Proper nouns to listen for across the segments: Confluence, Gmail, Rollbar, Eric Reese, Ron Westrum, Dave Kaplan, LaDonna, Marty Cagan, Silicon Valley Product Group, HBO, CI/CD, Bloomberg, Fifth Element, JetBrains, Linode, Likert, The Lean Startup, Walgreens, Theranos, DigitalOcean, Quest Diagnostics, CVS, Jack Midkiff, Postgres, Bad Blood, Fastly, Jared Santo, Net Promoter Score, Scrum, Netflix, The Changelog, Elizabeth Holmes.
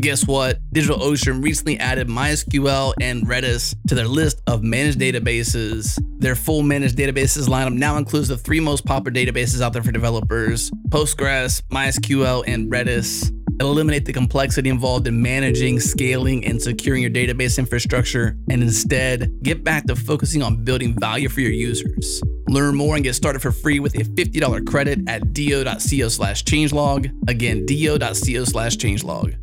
Guess what? DigitalOcean recently added MySQL and Redis to their list of managed databases. Their full managed databases lineup now includes the three most popular databases out there for developers: Postgres, MySQL, and Redis. Eliminate the complexity involved in managing, scaling, and securing your database infrastructure, and instead get back to focusing on building value for your users. Learn more and get started for free with a $50 credit at do.co/changelog. Again, do.co/changelog.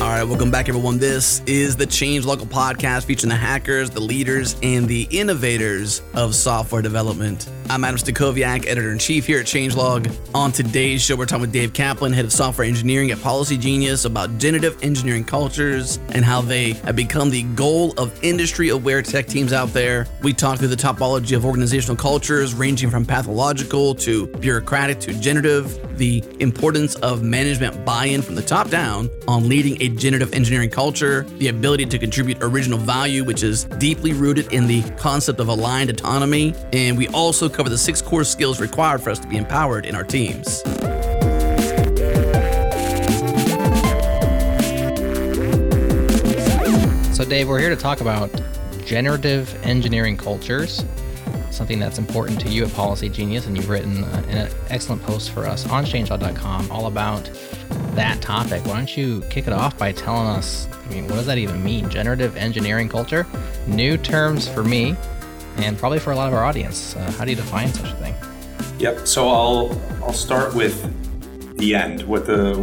All right, welcome back, everyone. This is the Changelog podcast featuring the hackers, the leaders, and the innovators of software development. I'm Adam Stachowiak, editor-in-chief here at Changelog. On today's show, we're talking with Dave Kaplan, head of software engineering at Policygenius, about generative engineering cultures and how they have become the goal of industry-aware tech teams out there. We talk through the topology of organizational cultures, ranging from pathological to bureaucratic to generative, the importance of management buy-in from the top down on leading a generative engineering culture, the ability to contribute original value, which is deeply rooted in the concept of aligned autonomy. And we also cover the 6 core skills required for us to be empowered in our teams. So Dave, we're here to talk about generative engineering cultures, something that's important to you at Policygenius, and you've written an excellent post for us on changelog.com all about that topic. Why don't you kick it off by telling us, what does that even mean? Generative engineering culture? New terms for me and probably for a lot of our audience. How do you define such a thing? Yep. So I'll start with the end, what the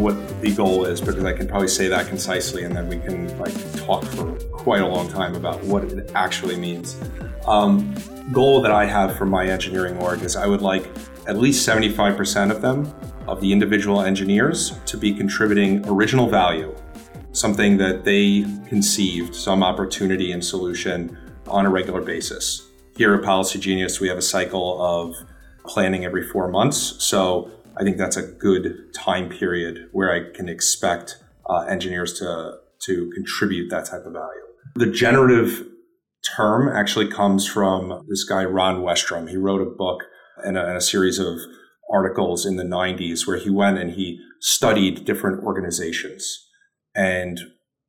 goal is, because I can probably say that concisely, and then we can talk for quite a long time about what it actually means. Goal that I have for my engineering org is I would like at least 75% of them, of the individual engineers, to be contributing original value, something that they conceived, some opportunity and solution on a regular basis. Here at Policygenius, we have a cycle of planning every 4 months. So I think that's a good time period where I can expect engineers to contribute that type of value. The generative term actually comes from this guy, Ron Westrum. He wrote a book and a series of articles in the 90s where he went and he studied different organizations. And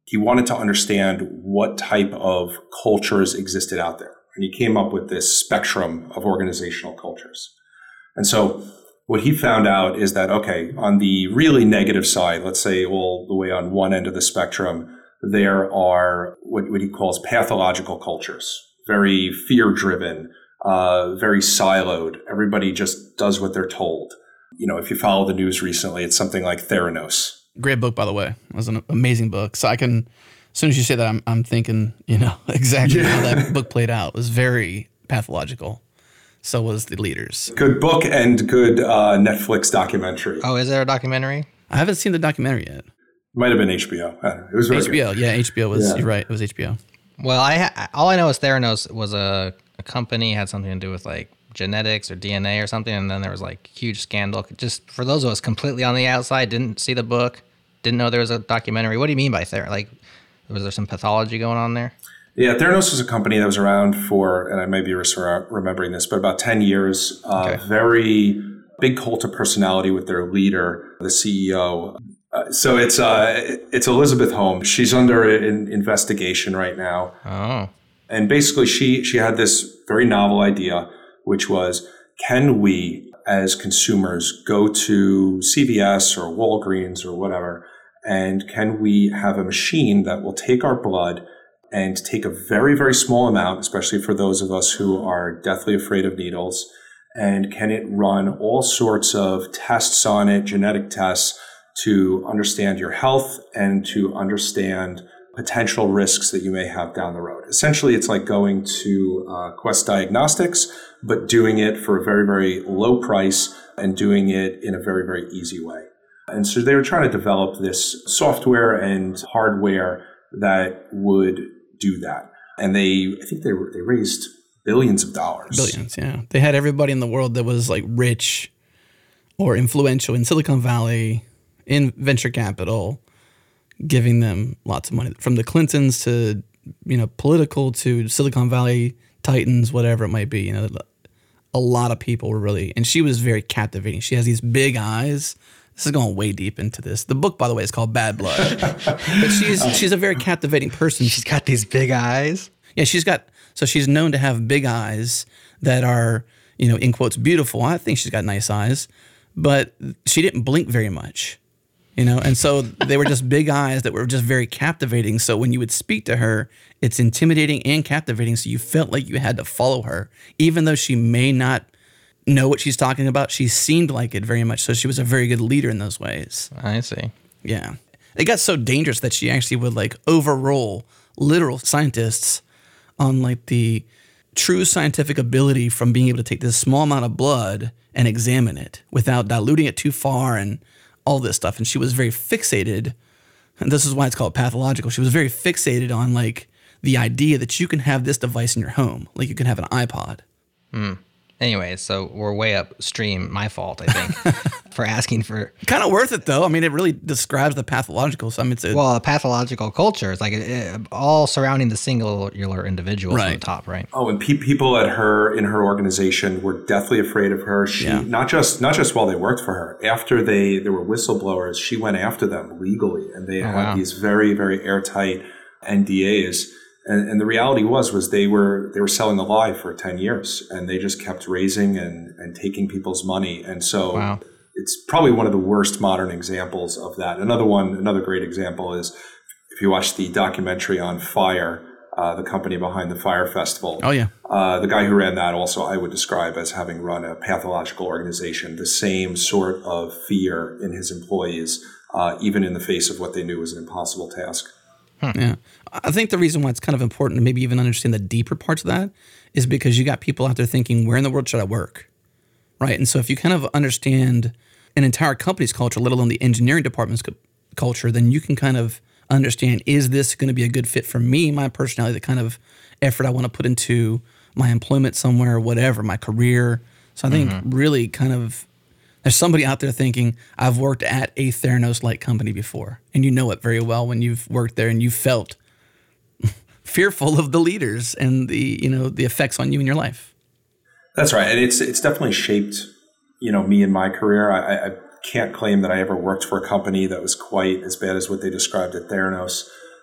he wanted to understand what type of cultures existed out there. And he came up with this spectrum of organizational cultures. And so what he found out is that, okay, on the really negative side, let's say all the way on one end of the spectrum, there are what he calls pathological cultures, very fear-driven, very siloed. Everybody just does what they're told. If you follow the news recently, it's something like Theranos. Great book, by the way. It was an amazing book. So I can, as soon as you say that, I'm thinking, exactly how that book played out. It was very pathological. So was The Leaders. Good book and good Netflix documentary. Oh, is there a documentary? I haven't seen the documentary yet. Might have been HBO. It was really HBO. Good. Yeah, HBO was. Yeah. You're right. It was HBO. Well, all I know is Theranos was a company, had something to do with genetics or DNA or something, and then there was huge scandal. Just for those of us completely on the outside, didn't see the book, didn't know there was a documentary. What do you mean by Theranos? Was there some pathology going on there? Yeah, Theranos was a company that was around for, and I may be remembering this, but about 10 years. Okay. Very big cult of personality with their leader, the CEO. So it's Elizabeth Holmes. She's under an investigation right now. Oh. And basically she had this very novel idea, which was, can we as consumers go to CVS or Walgreens or whatever, and can we have a machine that will take our blood and take a very, very small amount, especially for those of us who are deathly afraid of needles, and can it run all sorts of tests on it, genetic tests, to understand your health and to understand potential risks that you may have down the road. Essentially, it's like going to Quest Diagnostics, but doing it for a very, very low price and doing it in a very, very easy way. And so they were trying to develop this software and hardware that would do that. And I think they raised billions of dollars. Billions, yeah. They had everybody in the world that was like rich or influential in Silicon Valley, in venture capital, giving them lots of money, from the Clintons to, political to Silicon Valley titans, whatever it might be. A lot of people were really, and she was very captivating. She has these big eyes. This is going way deep into this. The book, by the way, is called Bad Blood. But she's a very captivating person. She's got these big eyes. Yeah, she's known to have big eyes that are, in quotes, beautiful. I think she's got nice eyes, but she didn't blink very much, And so they were just big eyes that were just very captivating. So when you would speak to her, it's intimidating and captivating. So you felt like you had to follow her, even though she may not know what she's talking about. She seemed like it very much. So she was a very good leader in those ways. I see. Yeah. It got so dangerous that she actually would overrule literal scientists on the true scientific ability from being able to take this small amount of blood and examine it without diluting it too far and all this stuff. And she was very fixated. And this is why it's called pathological. She was very fixated on the idea that you can have this device in your home. You can have an iPod. Mm. Anyway, so we're way upstream. My fault, I think, for asking for... Kind of worth it, though. It really describes the pathological. So, a pathological culture. It's all surrounding the singular individual from the top, right? Oh, and people in her organization were deathly afraid of her. She not just while they worked for her. After there were whistleblowers, she went after them legally, and they had these very, very airtight NDAs. And the reality was they were selling a lie for 10 years, and they just kept raising and taking people's money. And so it's probably one of the worst modern examples of that. Another great example is if you watch the documentary on Fire, the company behind the Fire Festival. Oh, yeah. The guy who ran that also I would describe as having run a pathological organization, the same sort of fear in his employees, even in the face of what they knew was an impossible task. Huh. Yeah. I think the reason why it's kind of important to maybe even understand the deeper parts of that is because you got people out there thinking, where in the world should I work? Right. And so if you kind of understand an entire company's culture, let alone the engineering department's culture, then you can kind of understand, is this going to be a good fit for me, my personality, the kind of effort I want to put into my employment somewhere, whatever, my career. So I think really kind of there's somebody out there thinking, I've worked at a Theranos-like company before, and you know it very well when you've worked there and you felt fearful of the leaders and the the effects on you in your life. That's right, and it's definitely shaped me in my career. I can't claim that I ever worked for a company that was quite as bad as what they described at Theranos,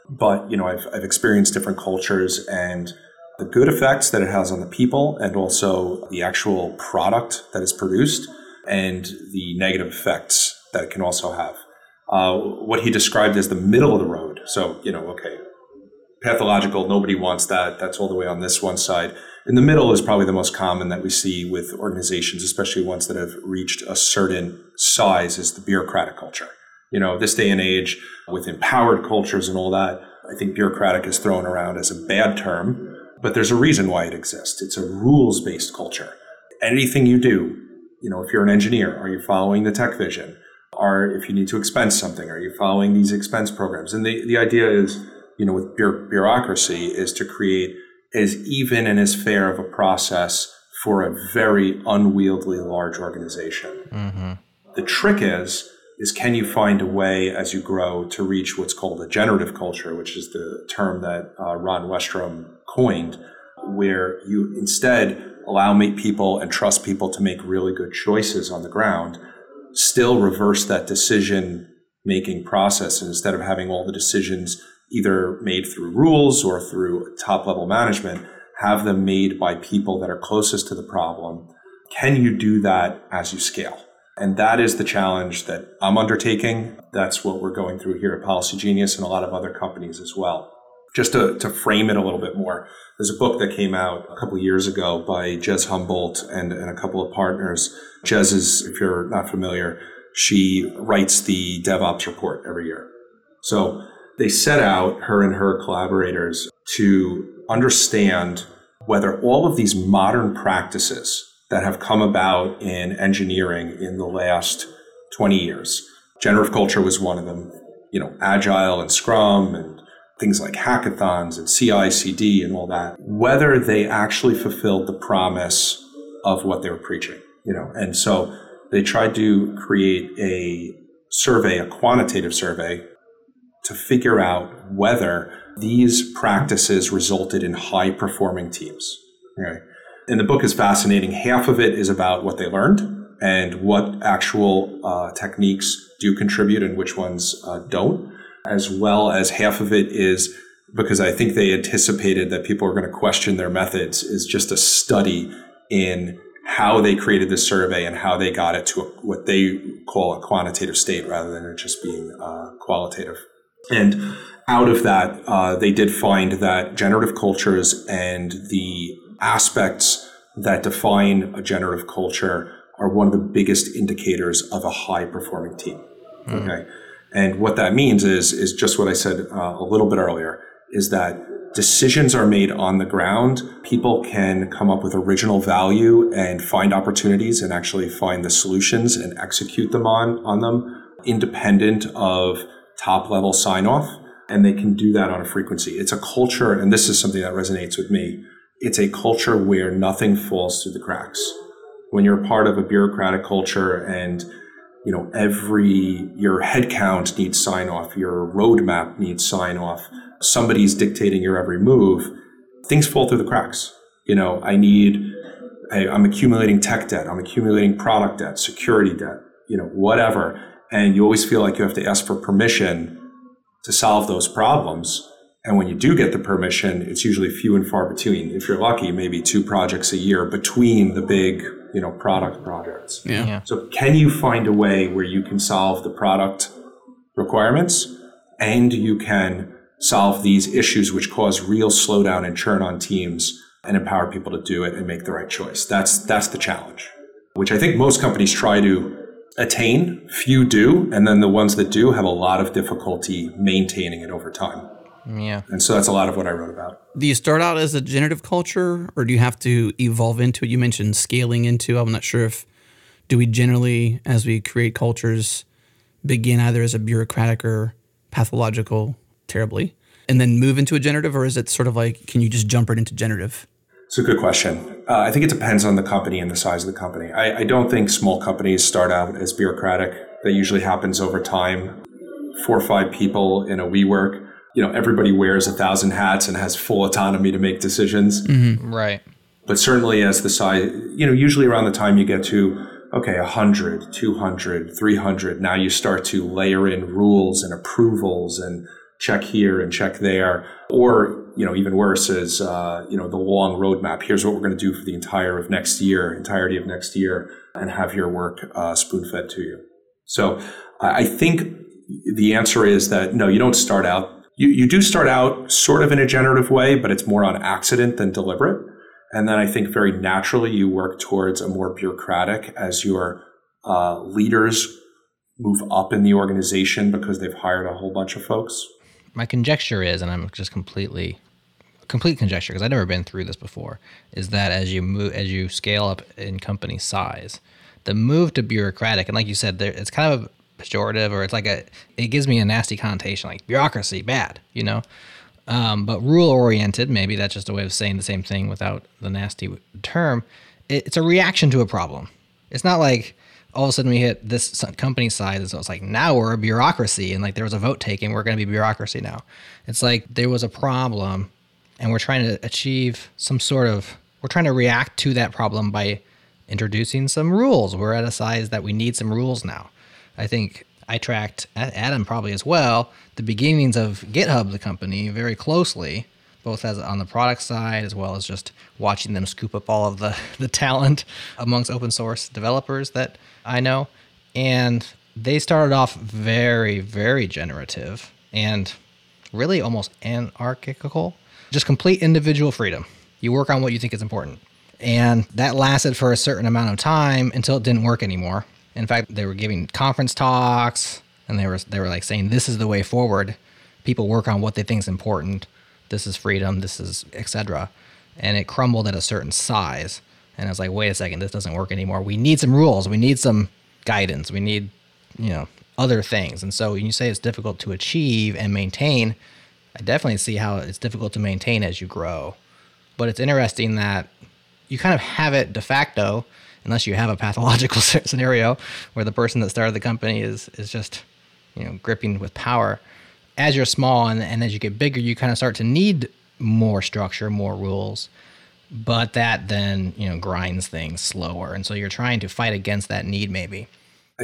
but I've experienced different cultures and the good effects that it has on the people, and also the actual product that is produced, and the negative effects that it can also have. What he described as the middle of the road. So, pathological, nobody wants that. That's all the way on this one side. In the middle is probably the most common that we see with organizations, especially ones that have reached a certain size, is the bureaucratic culture. This day and age with empowered cultures and all that, I think bureaucratic is thrown around as a bad term, but there's a reason why it exists. It's a rules-based culture. Anything you do, if you're an engineer, are you following the tech vision? Or if you need to expense something, are you following these expense programs? And the idea is, with bureaucracy is to create as even and as fair of a process for a very unwieldy large organization. Mm-hmm. The trick is can you find a way as you grow to reach what's called a generative culture, which is the term that Ron Westrum coined, where you instead allow people and trust people to make really good choices on the ground, still reverse that decision-making process. And instead of having all the decisions either made through rules or through top-level management, have them made by people that are closest to the problem. Can you do that as you scale? And that is the challenge that I'm undertaking. That's what we're going through here at Policygenius and a lot of other companies as well. Just to frame it a little bit more, there's a book that came out a couple of years ago by Jez Humble and a couple of partners. Jez is, if you're not familiar, she writes the DevOps report every year. So they set out, her and her collaborators, to understand whether all of these modern practices that have come about in engineering in the last 20 years, generative culture was one of them, agile and Scrum and things like hackathons and CI/CD and all that, whether they actually fulfilled the promise of what they were preaching, you know. And so they tried to create a survey, a quantitative survey, to figure out whether these practices resulted in high-performing teams. Right? And the book is fascinating. Half of it is about what they learned and what actual techniques do contribute and which ones don't, as well as half of it is, because I think they anticipated that people are going to question their methods, is just a study in how they created this survey and how they got it to what they call a quantitative state rather than it just being qualitative. And out of that, they did find that generative cultures and the aspects that define a generative culture are one of the biggest indicators of a high-performing team. Mm-hmm. Okay, and what that means is just what I said a little bit earlier, is that decisions are made on the ground. People can come up with original value and find opportunities and actually find the solutions and execute them on them, independent of top-level sign-off, and they can do that on a frequency. It's a culture, and this is something that resonates with me, it's a culture where nothing falls through the cracks. When you're a part of a bureaucratic culture and, you know, your headcount needs sign-off, your roadmap needs sign-off, somebody's dictating your every move, things fall through the cracks. You know, I'm accumulating tech debt, I'm accumulating product debt, security debt, you know, whatever. And you always feel like you have to ask for permission to solve those problems. And when you do get the permission, it's usually few and far between. If you're lucky, maybe 2 projects a year between the big, you know, product projects. Yeah. Yeah. So can you find a way where you can solve the product requirements and you can solve these issues which cause real slowdown and churn on teams and empower people to do it and make the right choice? That's the challenge, which I think most companies try to attain. Few do, and then the ones that do have a lot of difficulty maintaining it over time. Yeah. And so that's a lot of what I wrote about. Do you start out as a generative culture, or do you have to evolve into it? You mentioned scaling into. I'm not sure if, do we generally, as we create cultures, begin either as a bureaucratic or pathological terribly, and then move into a generative, or is it sort of like, can you just jump right into generative? It's a good question. I think it depends on the company and the size of the company. I don't think small companies start out as bureaucratic. That usually happens over time. 4 or 5 people in a WeWork, you know, everybody wears 1,000 hats and has full autonomy to make decisions. Mm-hmm. Right. But certainly as the size, you know, usually around the time you get to, okay, 100, 200, 300, now you start to layer in rules and approvals and check here and check there, or, you know, even worse is, you know, the long roadmap. Here's what we're going to do for the entirety of next year, and have your work spoon-fed to you. So I think the answer is that, no, you don't start out. You do start out sort of in a generative way, but it's more on accident than deliberate. And then I think very naturally you work towards a more bureaucratic as your leaders move up in the organization because they've hired a whole bunch of folks. My conjecture is, and I'm just complete conjecture because I've never been through this before, is that as you scale up in company size, the move to bureaucratic, and like you said, it's kind of pejorative, or it's like it gives me a nasty connotation, like bureaucracy, bad, you know? But rule-oriented, maybe that's just a way of saying the same thing without the nasty term. It's a reaction to a problem. It's not like all of a sudden we hit this company size, and so it's like, now we're a bureaucracy, and like there was a vote taken, we're going to be bureaucracy now. It's like there was a problem, and we're trying to achieve we're trying to react to that problem by introducing some rules. We're at a size that we need some rules now. I think I tracked, Adam probably as well, the beginnings of GitHub, the company, very closely, both as on the product side as well as just watching them scoop up all of the talent amongst open source developers that I know. And they started off very, very generative and really almost anarchical, just complete individual freedom. You work on what you think is important. And that lasted for a certain amount of time until it didn't work anymore. In fact, they were giving conference talks, and they were like saying, this is the way forward. People work on what they think is important. This is freedom. This is et cetera. And it crumbled at a certain size. And I was like, wait a second, this doesn't work anymore. We need some rules. We need some guidance. We need, you know, other things. And so when you say it's difficult to achieve and maintain, I definitely see how it's difficult to maintain as you grow. But it's interesting that you kind of have it de facto, unless you have a pathological scenario where the person that started the company is just, you know, gripping with power. As you're small and as you get bigger, you kind of start to need more structure, more rules. But that then, you know, grinds things slower. And so you're trying to fight against that need maybe.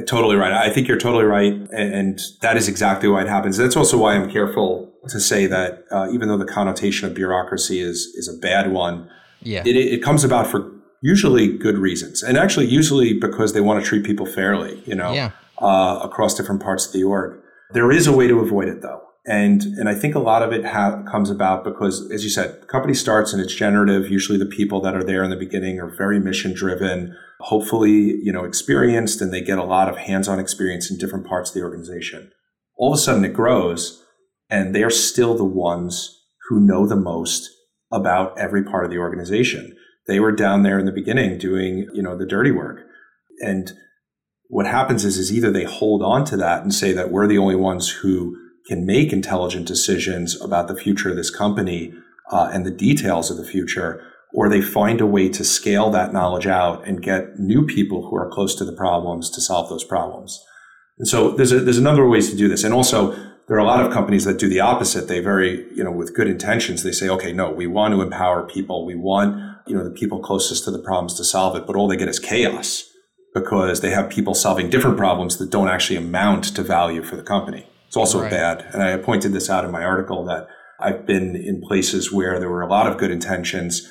Totally right. I think you're totally right. And that is exactly why it happens. That's also why I'm careful to say that even though the connotation of bureaucracy is a bad one, yeah, it comes about for usually good reasons. And actually usually because they want to treat people fairly, you know, yeah, across different parts of the org. There is a way to avoid it though. And I think a lot of it comes about because, as you said, company starts and it's generative. Usually the people that are there in the beginning are very mission driven, hopefully, you know, experienced, and they get a lot of hands-on experience in different parts of the organization. All of a sudden it grows and they're still the ones who know the most about every part of the organization. They were down there in the beginning doing, you know, the dirty work. And what happens is either they hold on to that and say that we're the only ones who can make intelligent decisions about the future of this company and the details of the future, or they find a way to scale that knowledge out and get new people who are close to the problems to solve those problems. And so there's a number of ways to do this. And also there are a lot of companies that do the opposite. They very, you know, with good intentions, they say, okay, no, we want to empower people. We want, you know, the people closest to the problems to solve it, but all they get is chaos because they have people solving different problems that don't actually amount to value for the company. It's also bad. And I pointed this out in my article that I've been in places where there were a lot of good intentions,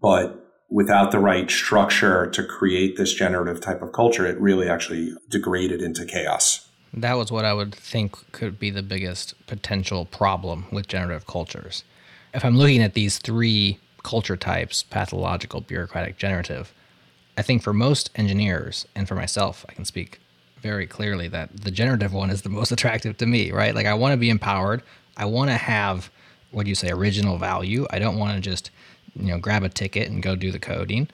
but without the right structure to create this generative type of culture, it really actually degraded into chaos. That was what I would think could be the biggest potential problem with generative cultures. If I'm looking at these three culture types, pathological, bureaucratic, generative, I think for most engineers, and for myself, I can speak very clearly that the generative one is the most attractive to me, right? Like I want to be empowered. I want to have, what do you say, original value. I don't want to just, you know, grab a ticket and go do the coding.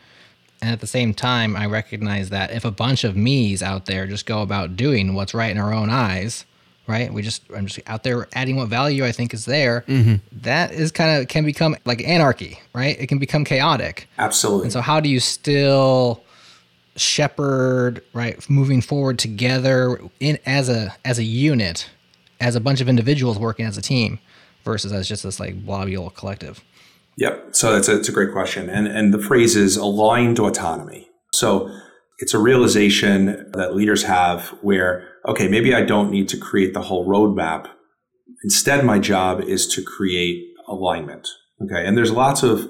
And at the same time, I recognize that if a bunch of me's out there just go about doing what's right in our own eyes, right? I'm just out there adding what value I think is there. Mm-hmm. That is kind of, can become like anarchy, right? It can become chaotic. Absolutely. And so how do you still shepherd, right, moving forward together in as a unit, as a bunch of individuals working as a team versus as just this like globule collective? Yep. So it's a great question. And the phrase is aligned autonomy. So it's a realization that leaders have where, okay, maybe I don't need to create the whole roadmap. Instead, my job is to create alignment. Okay. And there's lots of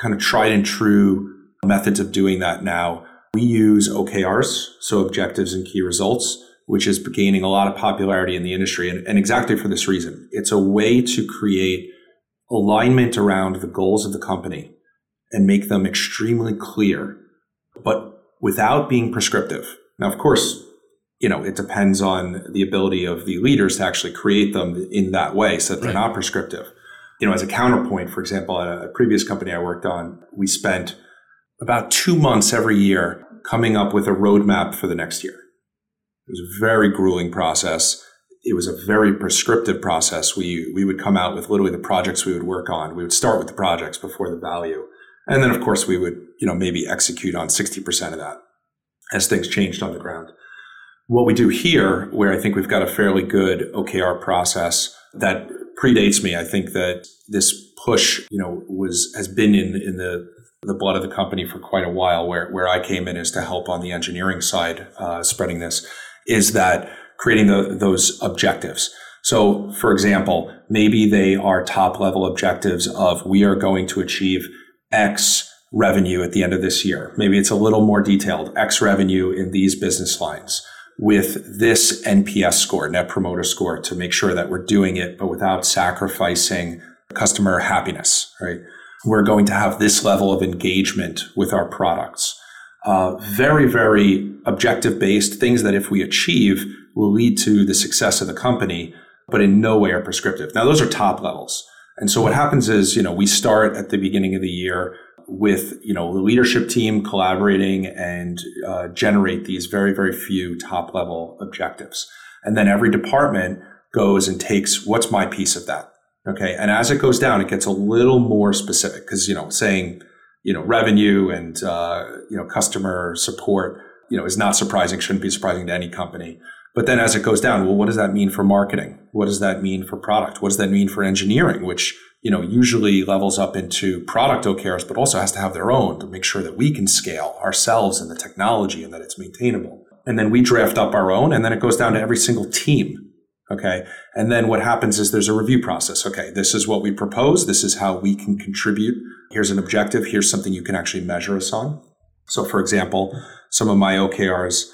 kind of tried and true methods of doing that now. We use OKRs, so objectives and key results, which is gaining a lot of popularity in the industry. And exactly for this reason, it's a way to create alignment around the goals of the company and make them extremely clear, but without being prescriptive. Now, of course, you know, it depends on the ability of the leaders to actually create them in that way so that they're not prescriptive. You know, as a counterpoint, for example, at a previous company I worked on, we spent about 2 months every year coming up with a roadmap for the next year. It was a very grueling process. It was a very prescriptive process. We would come out with literally the projects we would work on. We would start with the projects before the value. And then, of course, we would, you know, maybe execute on 60% of that as things changed on the ground. What we do here, where I think we've got a fairly good OKR process that predates me, I think that this push, you know, has been in the blood of the company for quite a while, where I came in is to help on the engineering side, spreading this, is that creating those objectives. So for example, maybe they are top level objectives of we are going to achieve X revenue at the end of this year. Maybe it's a little more detailed, X revenue in these business lines with this NPS score, Net Promoter Score, to make sure that we're doing it, but without sacrificing customer happiness, right? We're going to have this level of engagement with our products. Very, very objective-based things that if we achieve will lead to the success of the company, but in no way are prescriptive. Now, those are top levels. And so what happens is, you know, we start at the beginning of the year with, you know, the leadership team collaborating and generate these very, very few top-level objectives. And then every department goes and takes what's my piece of that. Okay. And as it goes down, it gets a little more specific because, you know, saying, you know, revenue and, you know, customer support, you know, is not surprising, shouldn't be surprising to any company. But then as it goes down, well, what does that mean for marketing? What does that mean for product? What does that mean for engineering, which, you know, usually levels up into product OKRs, but also has to have their own to make sure that we can scale ourselves and the technology and that it's maintainable. And then we draft up our own, and then it goes down to every single team. Okay. And then what happens is there's a review process. Okay. This is what we propose. This is how we can contribute. Here's an objective. Here's something you can actually measure us on. So for example, some of my OKRs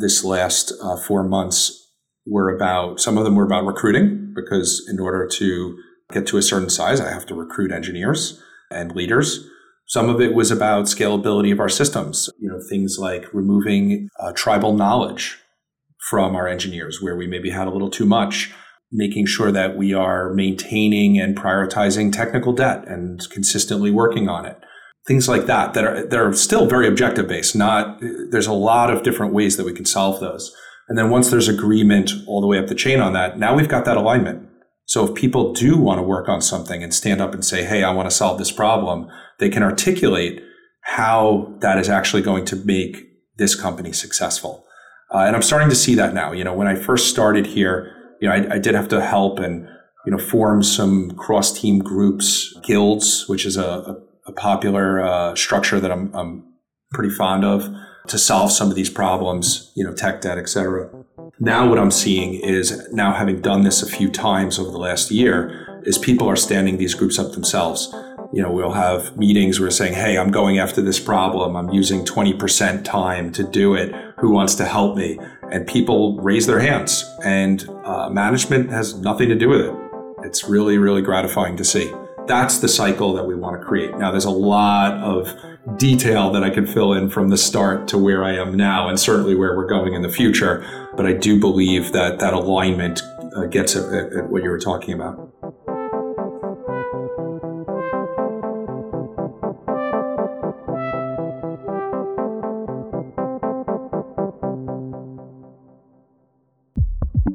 this last 4 months were about, some of them were about recruiting, because in order to get to a certain size, I have to recruit engineers and leaders. Some of it was about scalability of our systems, you know, things like removing tribal knowledge from our engineers where we maybe had a little too much, making sure that we are maintaining and prioritizing technical debt and consistently working on it. Things like that, that are still very objective based. There's a lot of different ways that we can solve those. And then once there's agreement all the way up the chain on that, now we've got that alignment. So if people do want to work on something and stand up and say, hey, I want to solve this problem, they can articulate how that is actually going to make this company successful. And I'm starting to see that now. You know, when I first started here, you know, I did have to help and, you know, form some cross-team groups, guilds, which is a popular structure that I'm pretty fond of to solve some of these problems, you know, tech debt, et cetera. Now what I'm seeing is, now having done this a few times over the last year, is people are standing these groups up themselves. You know, we'll have meetings where we're saying, hey, I'm going after this problem. I'm using 20% time to do it. Who wants to help me? And people raise their hands, and management has nothing to do with it. It's really, really gratifying to see. That's the cycle that we want to create. Now, there's a lot of detail that I could fill in from the start to where I am now, and certainly where we're going in the future. But I do believe that that alignment gets at what you were talking about.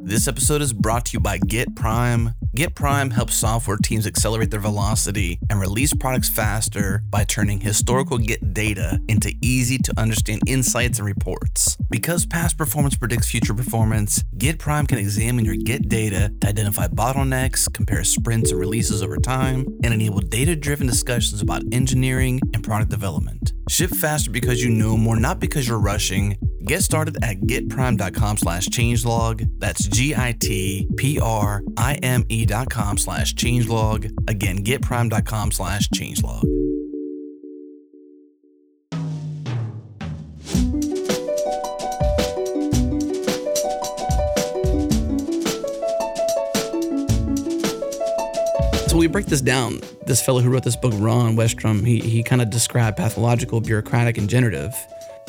This episode is brought to you by Git Prime. Git Prime helps software teams accelerate their velocity and release products faster by turning historical Git data into easy to understand insights and reports. Because past performance predicts future performance, Git Prime can examine your Git data to identify bottlenecks, compare sprints and releases over time, and enable data-driven discussions about engineering and product development. Ship faster because you know more, not because you're rushing. Get started at gitprime.com/changelog. That's GITPRIME.com/changelog. Again, gitprime.com/changelog. So we break this down. This fellow who wrote this book, Ron Westrum, he kind of described pathological, bureaucratic, and generative.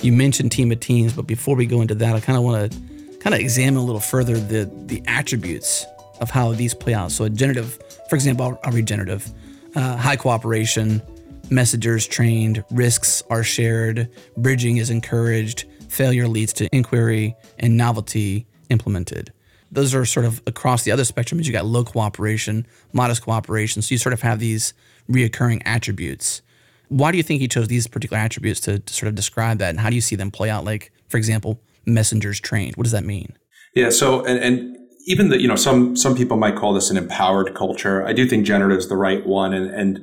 You mentioned team of teams, but before we go into that, I kind of want to examine a little further the attributes of how these play out. So a generative, for example, I'll read generative. High cooperation, messengers trained, risks are shared, bridging is encouraged, failure leads to inquiry, and novelty implemented. Those are sort of across the other spectrum. You got low cooperation, modest cooperation. So you sort of have these reoccurring attributes. Why do you think he chose these particular attributes to sort of describe that? And how do you see them play out? Like, for example, messengers trained. What does that mean? Yeah. So, and even the, you know, some people might call this an empowered culture. I do think generative is the right one. And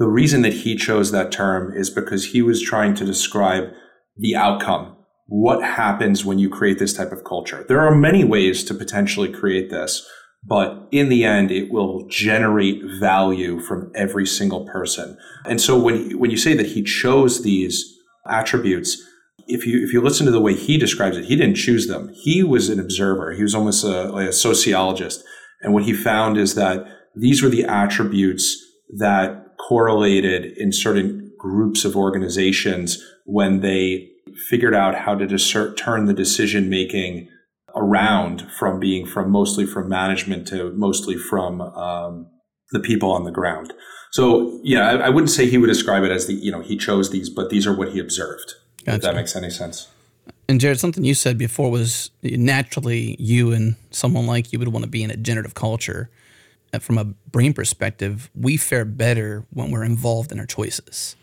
the reason that he chose that term is because he was trying to describe the outcome. What happens when you create this type of culture? There are many ways to potentially create this, but in the end, it will generate value from every single person. And so when you say that he chose these attributes, if you listen to the way he describes it, he didn't choose them. He was an observer. He was almost like a sociologist. And what he found is that these were the attributes that correlated in certain groups of organizations when they figured out how to turn the decision-making around from being mostly from management to mostly from the people on the ground. So yeah, I wouldn't say he would describe it as the, you know, he chose these, but these are what he observed. Gotcha. If that makes any sense. And Jared, something you said before was naturally you and someone like you would want to be in a generative culture. from a brain perspective, we fare better when we're involved in our choices.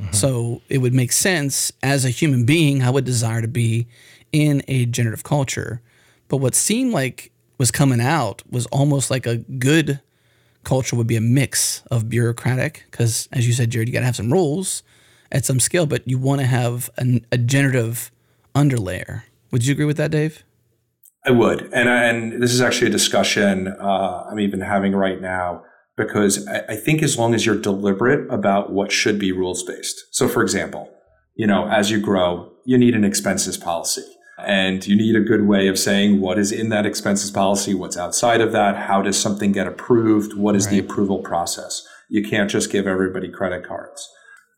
Mm-hmm. So it would make sense as a human being, I would desire to be in a generative culture. But what seemed like was coming out was almost like a good culture would be a mix of bureaucratic, because as you said, Jared, you got to have some rules at some scale, but you want to have a generative underlayer. Would you agree with that, Dave? I would. And this is actually a discussion I'm even having right now, because I think as long as you're deliberate about what should be rules-based. So for example, you know, as you grow, you need an expenses policy. And you need a good way of saying what is in that expenses policy, what's outside of that, how does something get approved, what is the approval process. You can't just give everybody credit cards.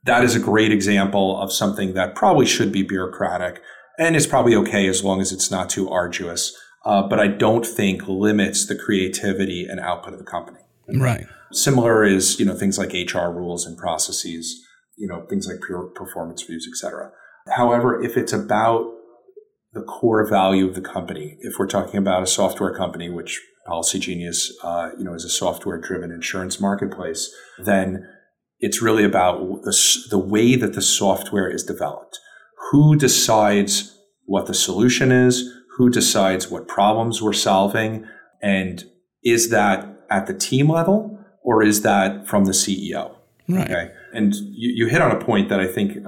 That is a great example of something that probably should be bureaucratic, and it's probably okay as long as it's not too arduous, but I don't think limits the creativity and output of the company. Right. Similar is, you know, things like HR rules and processes, you know, things like performance reviews, et cetera. However, if it's about the core value of the company, if we're talking about a software company, which Policygenius, you know, is a software-driven insurance marketplace, then it's really about the way that the software is developed. Who decides what the solution is? Who decides what problems we're solving? And is that at the team level, or is that from the CEO? Right. Okay. And you hit on a point that I think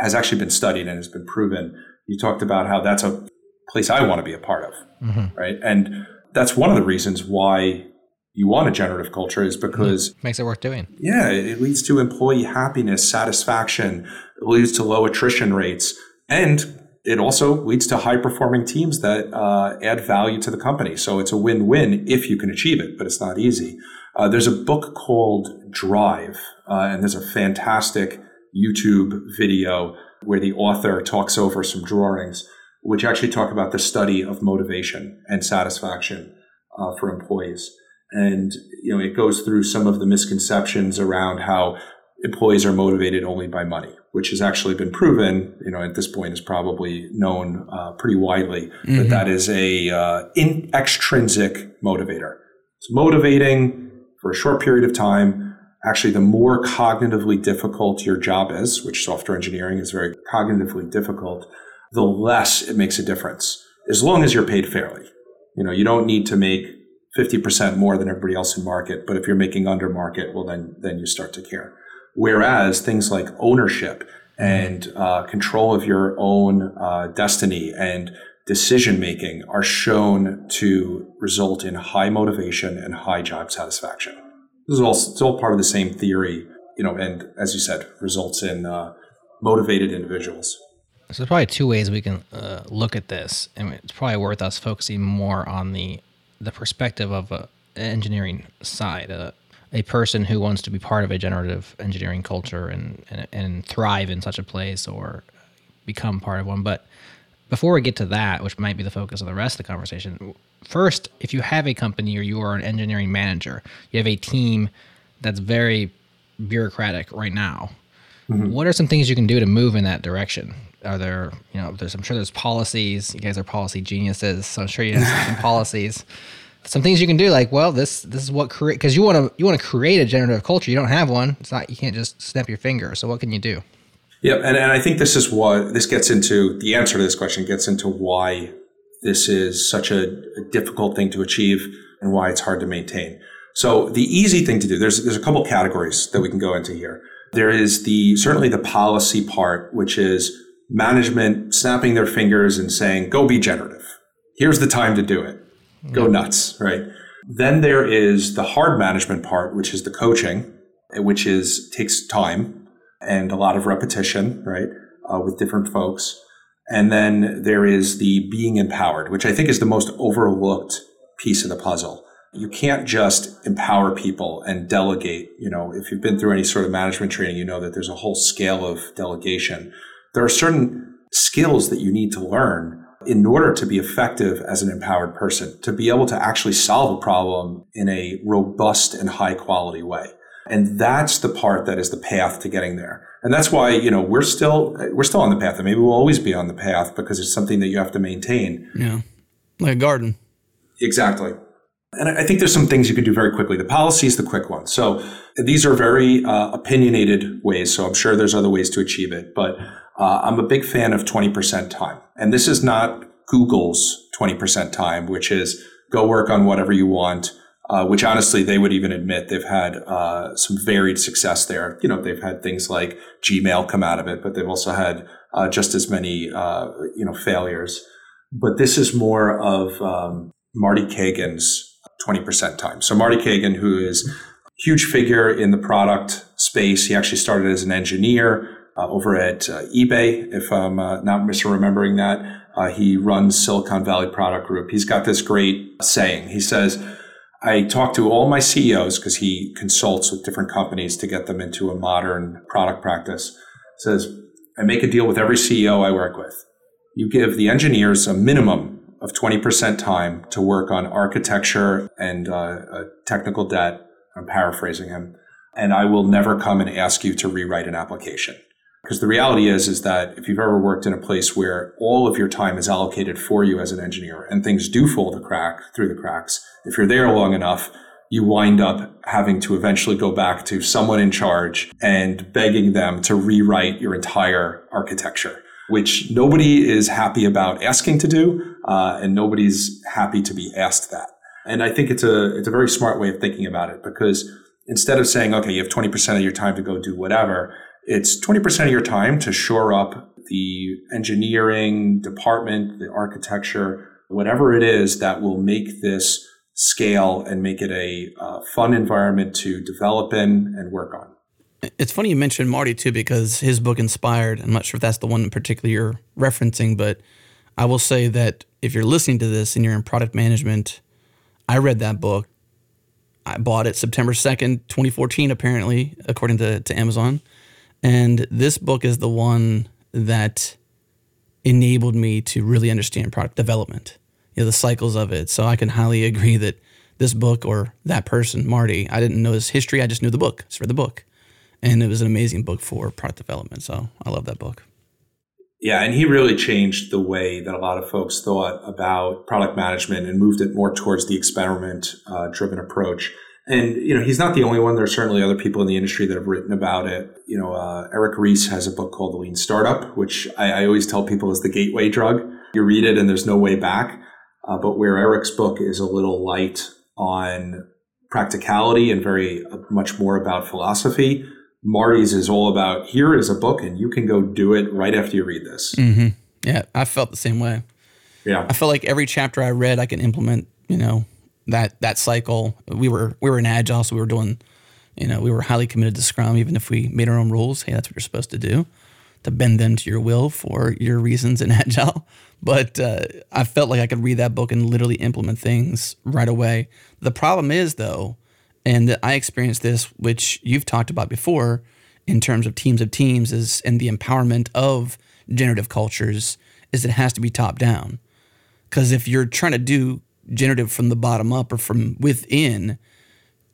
has actually been studied and has been proven. You talked about how that's a place I want to be a part of, right? And that's one of the reasons why you want a generative culture, is because it makes it worth doing. Yeah, it leads to employee happiness, satisfaction, it leads to low attrition rates, and it also leads to high-performing teams that add value to the company. So it's a win-win if you can achieve it, but it's not easy. There's a book called Drive, and there's a fantastic YouTube video where the author talks over some drawings, which actually talk about the study of motivation and satisfaction for employees. And you know, it goes through some of the misconceptions around how employees are motivated only by money, which has actually been proven, you know, at this point is probably known pretty widely, that that is a extrinsic motivator. It's motivating for a short period of time. Actually, the more cognitively difficult your job is, which software engineering is very cognitively difficult, the less it makes a difference, as long as you're paid fairly. You know, you don't need to make 50% more than everybody else in market, but if you're making under market, well, then you start to care. Whereas things like ownership and control of your own destiny and decision-making are shown to result in high motivation and high job satisfaction. This is all still part of the same theory, you know, and as you said, results in motivated individuals. So there's probably two ways we can look at this, and it's probably worth us focusing more on the perspective of an engineering side, a person who wants to be part of a generative engineering culture and thrive in such a place or become part of one. But before we get to that, which might be the focus of the rest of the conversation, first, if you have a company or you are an engineering manager, you have a team that's very bureaucratic right now. Mm-hmm. What are some things you can do to move in that direction? Are there, you know, I'm sure there's policies. You guys are policy geniuses, so I'm sure you have some policies. Some things you can do, like, well, this is what create, because you want to create a generative culture. You don't have one. It's not, you can't just snap your finger. So what can you do? Yeah, and I think the answer to this question gets into why this is such a difficult thing to achieve and why it's hard to maintain. So the easy thing to do, there's a couple categories that we can go into here. There is certainly the policy part, which is management snapping their fingers and saying, go be generative. Here's the time to do it. Go nuts, right? Then there is the hard management part, which is the coaching, which takes time and a lot of repetition, right, with different folks. And then there is the being empowered, which I think is the most overlooked piece of the puzzle. You can't just empower people and delegate. You know, if you've been through any sort of management training, you know that there's a whole scale of delegation. There are certain skills that you need to learn in order to be effective as an empowered person, to be able to actually solve a problem in a robust and high quality way. And that's the part that is the path to getting there. And that's why, you know, we're still on the path, and maybe we'll always be on the path because it's something that you have to maintain. Yeah. Like a garden. Exactly. And I think there's some things you could do very quickly. The policy is the quick one. So these are very opinionated ways. So I'm sure there's other ways to achieve it. But I'm a big fan of 20% time. And this is not Google's 20% time, which is go work on whatever you want, which honestly, they would even admit they've had some varied success there. You know, they've had things like Gmail come out of it, but they've also had just as many, failures. But this is more of Marty Cagan's 20% time. So Marty Cagan, who is a huge figure in the product space, he actually started as an engineer over at eBay, if I'm not misremembering that. He runs Silicon Valley Product Group. He's got this great saying. He says, I talk to all my CEOs, because he consults with different companies to get them into a modern product practice. He says, I make a deal with every CEO I work with. You give the engineers a minimum of 20% time to work on architecture and technical debt. I'm paraphrasing him. And I will never come and ask you to rewrite an application. Because the reality is that if you've ever worked in a place where all of your time is allocated for you as an engineer, and things do fall through the cracks, if you're there long enough, you wind up having to eventually go back to someone in charge and begging them to rewrite your entire architecture, which nobody is happy about asking to do, and nobody's happy to be asked that. And I think it's a very smart way of thinking about it, because instead of saying, okay, you have 20% of your time to go do whatever, it's 20% of your time to shore up the engineering department, the architecture, whatever it is that will make this scale and make it a fun environment to develop in and work on. It's funny you mentioned Marty, too, because his book Inspired, I'm not sure if that's the one in particular you're referencing, but I will say that if you're listening to this and you're in product management, I read that book. I bought it September 2nd, 2014, apparently, according to Amazon. And this book is the one that enabled me to really understand product development, you know, the cycles of it. So I can highly agree that this book or that person, Marty, I didn't know his history. I just knew the book. Just read the book. And it was an amazing book for product development. So I love that book. Yeah, and he really changed the way that a lot of folks thought about product management and moved it more towards the experiment-driven approach. And, you know, he's not the only one. There are certainly other people in the industry that have written about it. You know, Eric Reese has a book called The Lean Startup, which I always tell people is the gateway drug. You read it and there's no way back. But where Eric's book is a little light on practicality and very much more about philosophy, Marty's is all about, here is a book and you can go do it right after you read this. Mm-hmm. Yeah, I felt the same way. Yeah, I felt like every chapter I read, I can implement, you know, that cycle. We were in Agile, so we were doing, you know, we were highly committed to Scrum, even if we made our own rules. Hey, that's what you're supposed to do, to bend them to your will for your reasons in Agile. But I felt like I could read that book and literally implement things right away. The problem is, though, and I experienced this, which you've talked about before, in terms of teams is, and the empowerment of generative cultures, is it has to be top down. Because if you're trying to do generative from the bottom up or from within,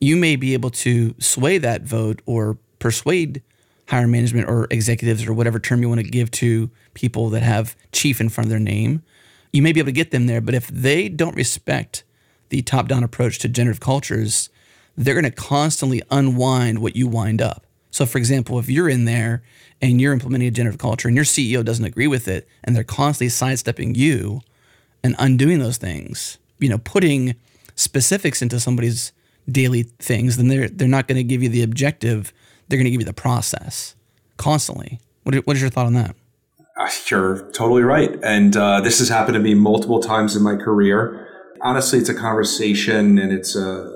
you may be able to sway that vote or persuade higher management or executives or whatever term you want to give to people that have chief in front of their name. You may be able to get them there, but if they don't respect the top down approach to generative cultures, they're going to constantly unwind what you wind up. So, for example, if you're in there and you're implementing a generative culture and your CEO doesn't agree with it and they're constantly sidestepping you and undoing those things, you know, putting specifics into somebody's daily things, then they're not going to give you the objective. They're going to give you the process constantly. What is your thought on that? You're totally right. And this has happened to me multiple times in my career. Honestly, it's a conversation and it's a,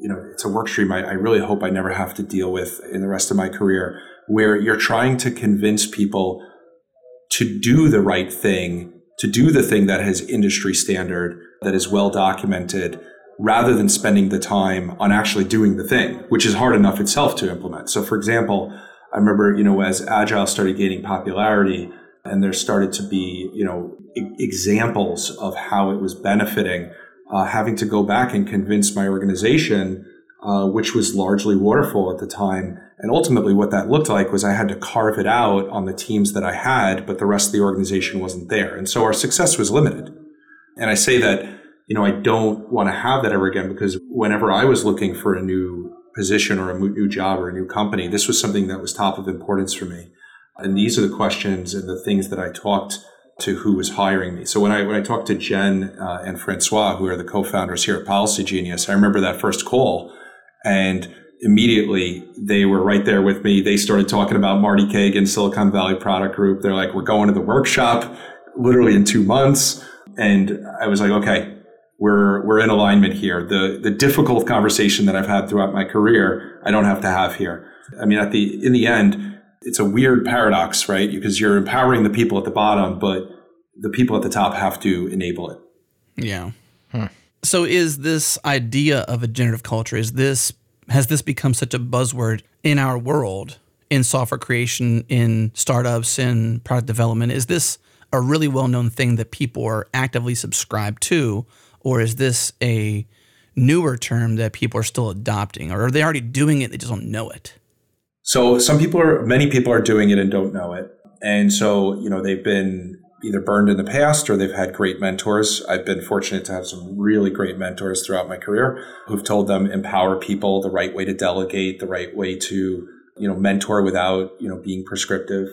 you know, it's a work stream I really hope I never have to deal with in the rest of my career, where you're trying to convince people to do the right thing, to do the thing that has industry standard, that is well documented, rather than spending the time on actually doing the thing, which is hard enough itself to implement. So, for example, I remember, you know, as Agile started gaining popularity and there started to be, you know, examples of how it was benefiting, having to go back and convince my organization, which was largely waterfall at the time. And ultimately what that looked like was I had to carve it out on the teams that I had, but the rest of the organization wasn't there. And so our success was limited. And I say that I don't want to have that ever again, because whenever I was looking for a new position or a new job or a new company, this was something that was top of importance for me. And these are the questions and the things that I talked to who was hiring me. So when I talked to Jen and Francois, who are the co-founders here at Policygenius, I remember that first call, and immediately they were right there with me. They started talking about Marty Cagan, Silicon Valley Product Group. They're like, we're going to the workshop literally in 2 months. And I was like, okay, we're in alignment here. The difficult conversation that I've had throughout my career, I don't have to have here. I mean, in the end, it's a weird paradox, right? Because you're empowering the people at the bottom, but the people at the top have to enable it. Yeah. Huh. So is this idea of a generative culture, has this become such a buzzword in our world, in software creation, in startups, in product development? Is this a really well-known thing that people are actively subscribed to, or is this a newer term that people are still adopting, or are they already doing it, they just don't know it? So many people are doing it and don't know it. And so, they've been either burned in the past or they've had great mentors. I've been fortunate to have some really great mentors throughout my career who've told them empower people, the right way to delegate, the right way to, mentor without, being prescriptive.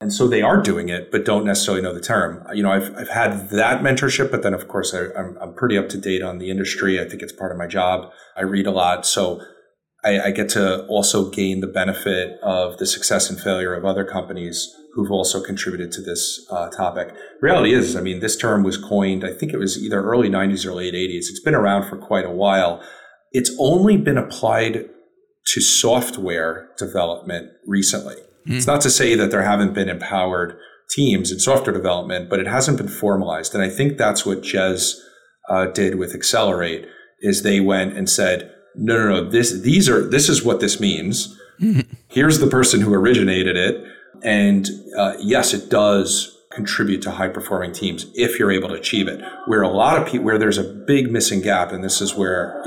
And so they are doing it, but don't necessarily know the term. I've had that mentorship, but then of course I'm pretty up to date on the industry. I think it's part of my job. I read a lot. So I get to also gain the benefit of the success and failure of other companies who've also contributed to this topic. Reality is, this term was coined, I think it was either early 90s or late 80s. It's been around for quite a while. It's only been applied to software development recently. Mm. It's not to say that there haven't been empowered teams in software development, but it hasn't been formalized. And I think that's what Jez did with Accelerate, is they went and said, No. This is what this means. Mm-hmm. Here's the person who originated it, and yes, it does contribute to high performing teams if you're able to achieve it. Where there's a big missing gap, and this is where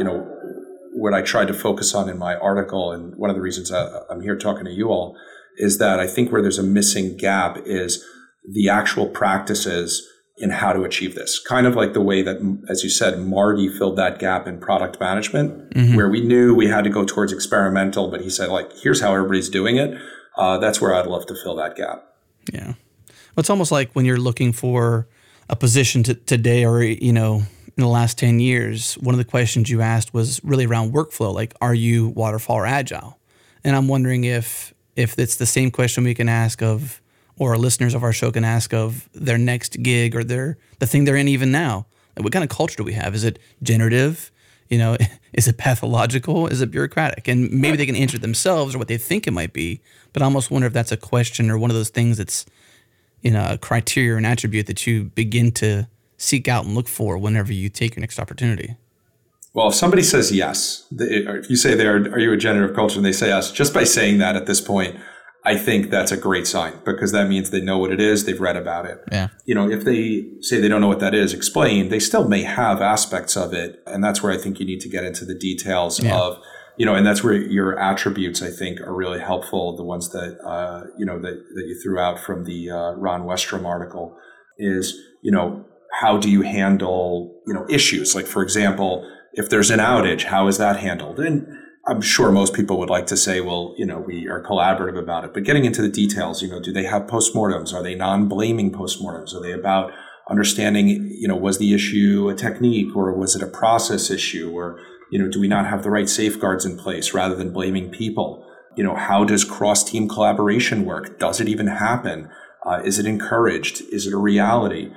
what I tried to focus on in my article, and one of the reasons I'm here talking to you all is that I think where there's a missing gap is the actual practices in how to achieve this. Kind of like the way that, as you said, Marty filled that gap in product management, mm-hmm. where we knew we had to go towards experimental, but he said, here's how everybody's doing it. That's where I'd love to fill that gap. Yeah. Well, it's almost like when you're looking for a position today or, in the last 10 years, one of the questions you asked was really around workflow. Like, are you waterfall or agile? And I'm wondering if it's the same question we can ask of, or our listeners of our show can ask of their next gig or the thing they're in even now. Like, what kind of culture do we have? Is it generative? Is it pathological? Is it bureaucratic? And maybe they can answer themselves or what they think it might be. But I almost wonder if that's a question or one of those things that's, a criteria or an attribute that you begin to seek out and look for whenever you take your next opportunity. Well, if somebody says yes, if you say, are you a generative culture? And they say yes, just by saying that at this point, I think that's a great sign, because that means they know what it is. They've read about it. Yeah. If they say they don't know what that is, explain, they still may have aspects of it. And that's where I think you need to get into the details of, and that's where your attributes, I think, are really helpful. The ones that, that you threw out from the Ron Westrum article is, how do you handle, issues? Like, for example, if there's an outage, how is that handled? And I'm sure most people would like to say, well, we are collaborative about it. But getting into the details, do they have postmortems? Are they non-blaming postmortems? Are they about understanding, was the issue a technique or was it a process issue? Or, do we not have the right safeguards in place rather than blaming people? How does cross-team collaboration work? Does it even happen? Is it encouraged? Is it a reality?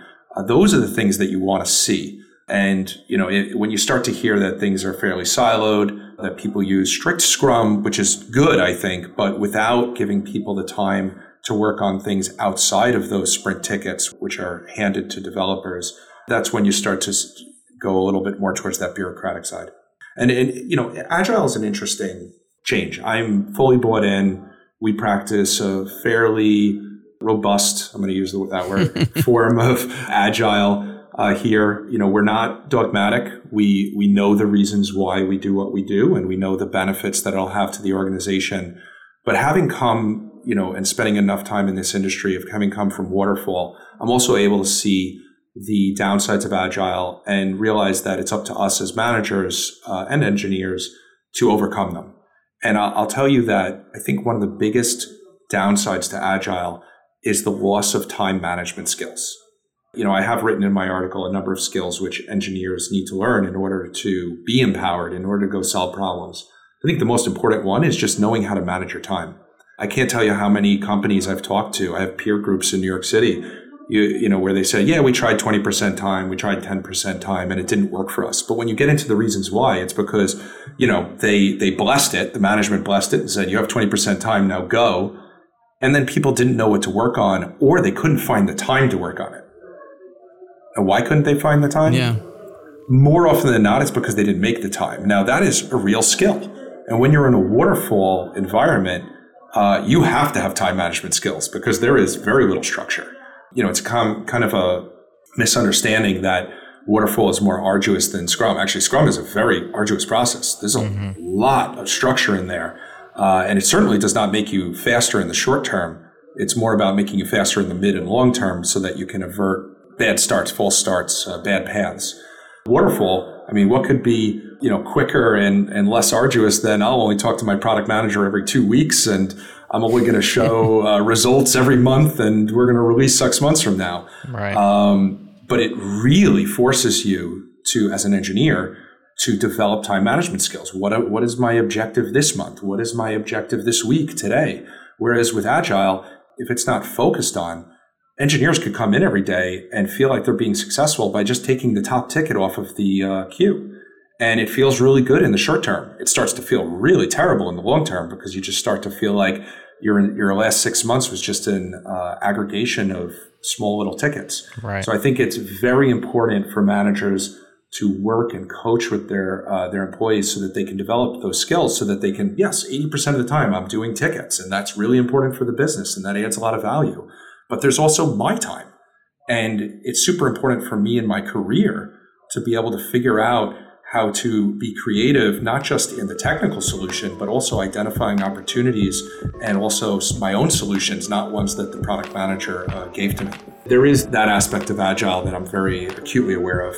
Those are the things that you want to see. And, when you start to hear that things are fairly siloed, that people use strict Scrum, which is good, I think, but without giving people the time to work on things outside of those sprint tickets, which are handed to developers, that's when you start to go a little bit more towards that bureaucratic side. And Agile is an interesting change. I'm fully bought in. We practice a fairly robust, I'm going to use that word, form of Agile. Here, we're not dogmatic. We know the reasons why we do what we do, and we know the benefits that it'll have to the organization. But having come, and spending enough time in this industry of having come from waterfall, I'm also able to see the downsides of agile and realize that it's up to us as managers and engineers to overcome them. And I'll tell you that I think one of the biggest downsides to agile is the loss of time management skills. You know, I have written in my article a number of skills which engineers need to learn in order to be empowered, in order to go solve problems. I think the most important one is just knowing how to manage your time. I can't tell you how many companies I've talked to. I have peer groups in New York City, you know, where they say, yeah, we tried 20% time, we tried 10% time, and it didn't work for us. But when you get into the reasons why, it's because, you know, they blessed it, the management blessed it and said, you have 20% time, now go. And then people didn't know what to work on, or they couldn't find the time to work on it. And why couldn't they find the time? Yeah. More often than not, it's because they didn't make the time. Now, that is a real skill. And when you're in a waterfall environment, you have to have time management skills because there is very little structure. You know, it's kind of a misunderstanding that waterfall is more arduous than Scrum. Actually, Scrum is a very arduous process. There's a lot of structure in there. And it certainly does not make you faster in the short term. It's more about making you faster in the mid and long term so that you can avert bad starts, false starts, bad paths. Waterfall, I mean, what could be, you know, quicker and less arduous than I'll only talk to my product manager every 2 weeks and I'm only going to show results every month and we're going to release 6 months from now. Right. But it really forces you to, as an engineer, to develop time management skills. What is my objective this month? What is my objective this week, today? Whereas with Agile, if it's not focused on, engineers could come in every day and feel like they're being successful by just taking the top ticket off of the queue. And it feels really good in the short term. It starts to feel really terrible in the long term because you just start to feel like your last 6 months was just an aggregation of small little tickets. Right. So I think it's very important for managers to work and coach with their employees so that they can develop those skills so that they can, yes, 80% of the time I'm doing tickets and that's really important for the business and that adds a lot of value. But there's also my time. And it's super important for me in my career to be able to figure out how to be creative, not just in the technical solution, but also identifying opportunities and also my own solutions, not ones that the product manager gave to me. There is that aspect of Agile that I'm very acutely aware of.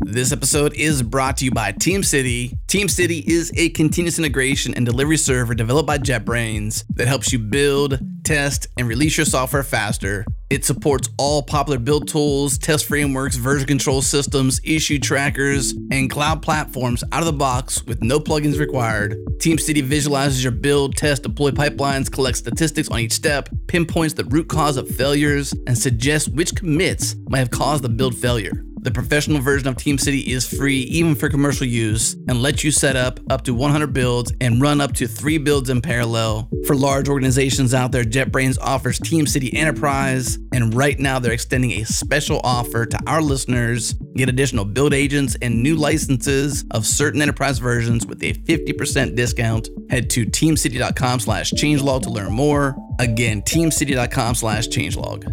This episode is brought to you by TeamCity. TeamCity is a continuous integration and delivery server developed by JetBrains that helps you build, test, and release your software faster. It supports all popular build tools, test frameworks, version control systems, issue trackers, and cloud platforms out of the box with no plugins required. TeamCity visualizes your build, test, deploy pipelines, collects statistics on each step, pinpoints the root cause of failures, and suggests which commits might have caused the build failure. The professional version of TeamCity is free even for commercial use and lets you set up to 100 builds and run up to 3 builds in parallel. For large organizations out there, JetBrains offers TeamCity Enterprise, and right now they're extending a special offer to our listeners. Get additional build agents and new licenses of certain enterprise versions with a 50% discount. Head to teamcity.com/changelog to learn more. Again, teamcity.com/changelog.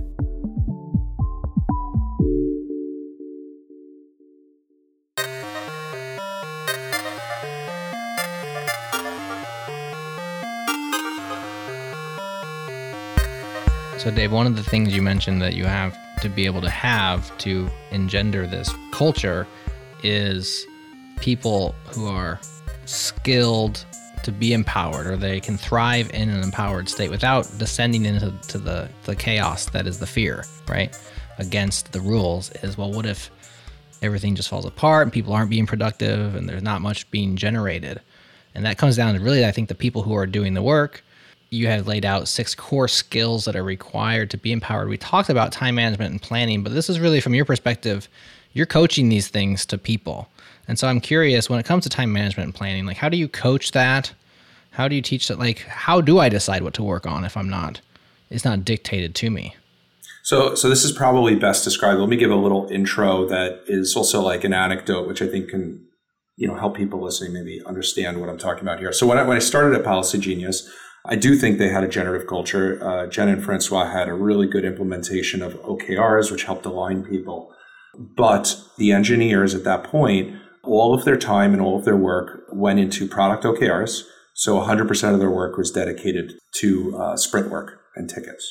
So Dave, one of the things you mentioned that you have to be able to have to engender this culture is people who are skilled to be empowered, or they can thrive in an empowered state without descending into the chaos that is the fear, right? Against the rules is, well, what if everything just falls apart and people aren't being productive and there's not much being generated? And that comes down to really, I think, the people who are doing the work. You had laid out 6 core skills that are required to be empowered. We talked about time management and planning, but this is really from your perspective, you're coaching these things to people. And so I'm curious, when it comes to time management and planning, like, how do you coach that? How do you teach that? Like, how do I decide what to work on if it's not dictated to me? So this is probably best described. Let me give a little intro that is also like an anecdote, which I think can, you know, help people listening maybe understand what I'm talking about here. So when I started at Policygenius, I do think they had a generative culture. Jen and Francois had a really good implementation of OKRs, which helped align people. But the engineers at that point, all of their time and all of their work went into product OKRs, So 100% of their work was dedicated to sprint work and tickets.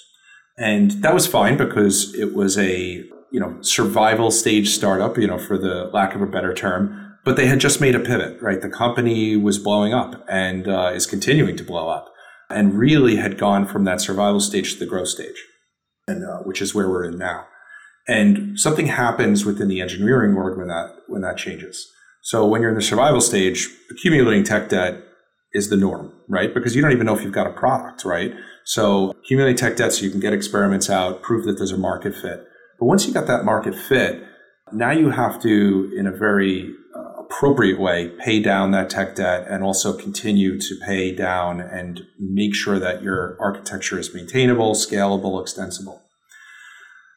And that was fine because it was a, you know, survival stage startup, you know, for the lack of a better term, but they had just made a pivot, right? The company was blowing up and is continuing to blow up and really had gone from that survival stage to the growth stage, and which is where we're in now. And something happens within the engineering org when that changes. So when you're in the survival stage, accumulating tech debt is the norm, right? Because you don't even know if you've got a product, right? So accumulate tech debt so you can get experiments out, prove that there's a market fit. But once you got that market fit, now you have to, in a very appropriate way, pay down that tech debt and also continue to pay down and make sure that your architecture is maintainable, scalable, extensible.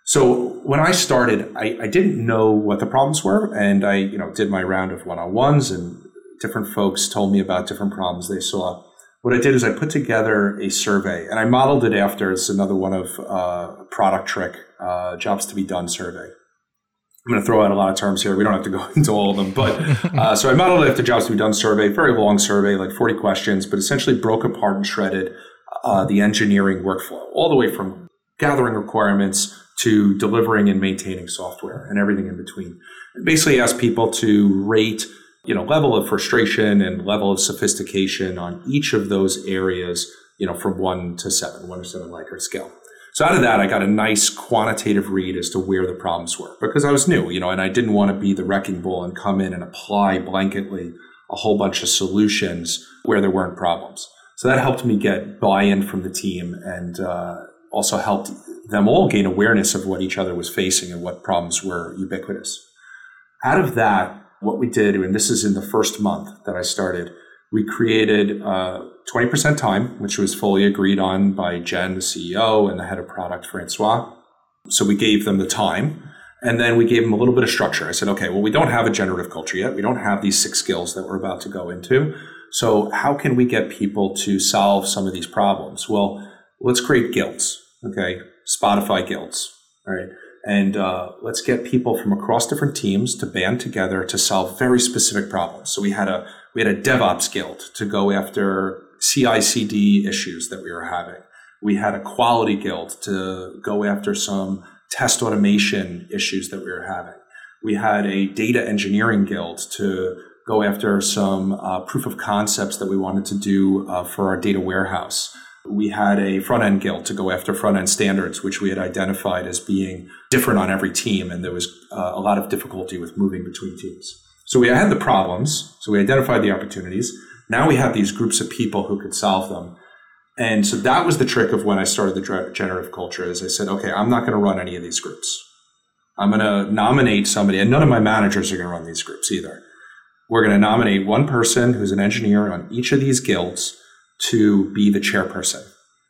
So when I started, I didn't know what the problems were, and I, you know, did my round of one-on-ones, and different folks told me about different problems they saw. What I did is I put together a survey, and I modeled it after, it's another one of product trick, jobs to be done survey. I'm going to throw out a lot of terms here. We don't have to go into all of them, but so I modeled it after jobs to be done survey, very long survey, like 40 questions, but essentially broke apart and shredded the engineering workflow all the way from gathering requirements to delivering and maintaining software and everything in between. And basically asked people to rate, you know, level of frustration and level of sophistication on each of those areas, you know, from 1 to 7, 1 to 7 Likert scale. So out of that, I got a nice quantitative read as to where the problems were, because I was new, you know, and I didn't want to be the wrecking ball and come in and apply blanketly a whole bunch of solutions where there weren't problems. So that helped me get buy-in from the team, and also helped them all gain awareness of what each other was facing and what problems were ubiquitous. Out of that, what we did, and this is in the first month that I started, we created 20% time, which was fully agreed on by Jen, the CEO, and the head of product, Francois. So we gave them the time, and then we gave them a little bit of structure. I said, okay, well, we don't have a generative culture yet. We don't have these 6 skills that we're about to go into. So how can we get people to solve some of these problems? Well, let's create guilds, okay? Spotify guilds, all right? And let's get people from across different teams to band together to solve very specific problems. So we had a DevOps guild to go after CI/CD issues that we were having. We had a quality guild to go after some test automation issues that we were having. We had a data engineering guild to go after some proof of concepts that we wanted to do for our data warehouse. We had a front-end guild to go after front-end standards, which we had identified as being different on every team, and there was a lot of difficulty with moving between teams. So we had the problems, so we identified the opportunities. Now we have these groups of people who could solve them. And so that was the trick of when I started the generative culture, is I said, okay, I'm not going to run any of these groups. I'm going to nominate somebody, and none of my managers are going to run these groups either. We're going to nominate one person who's an engineer on each of these guilds to be the chairperson.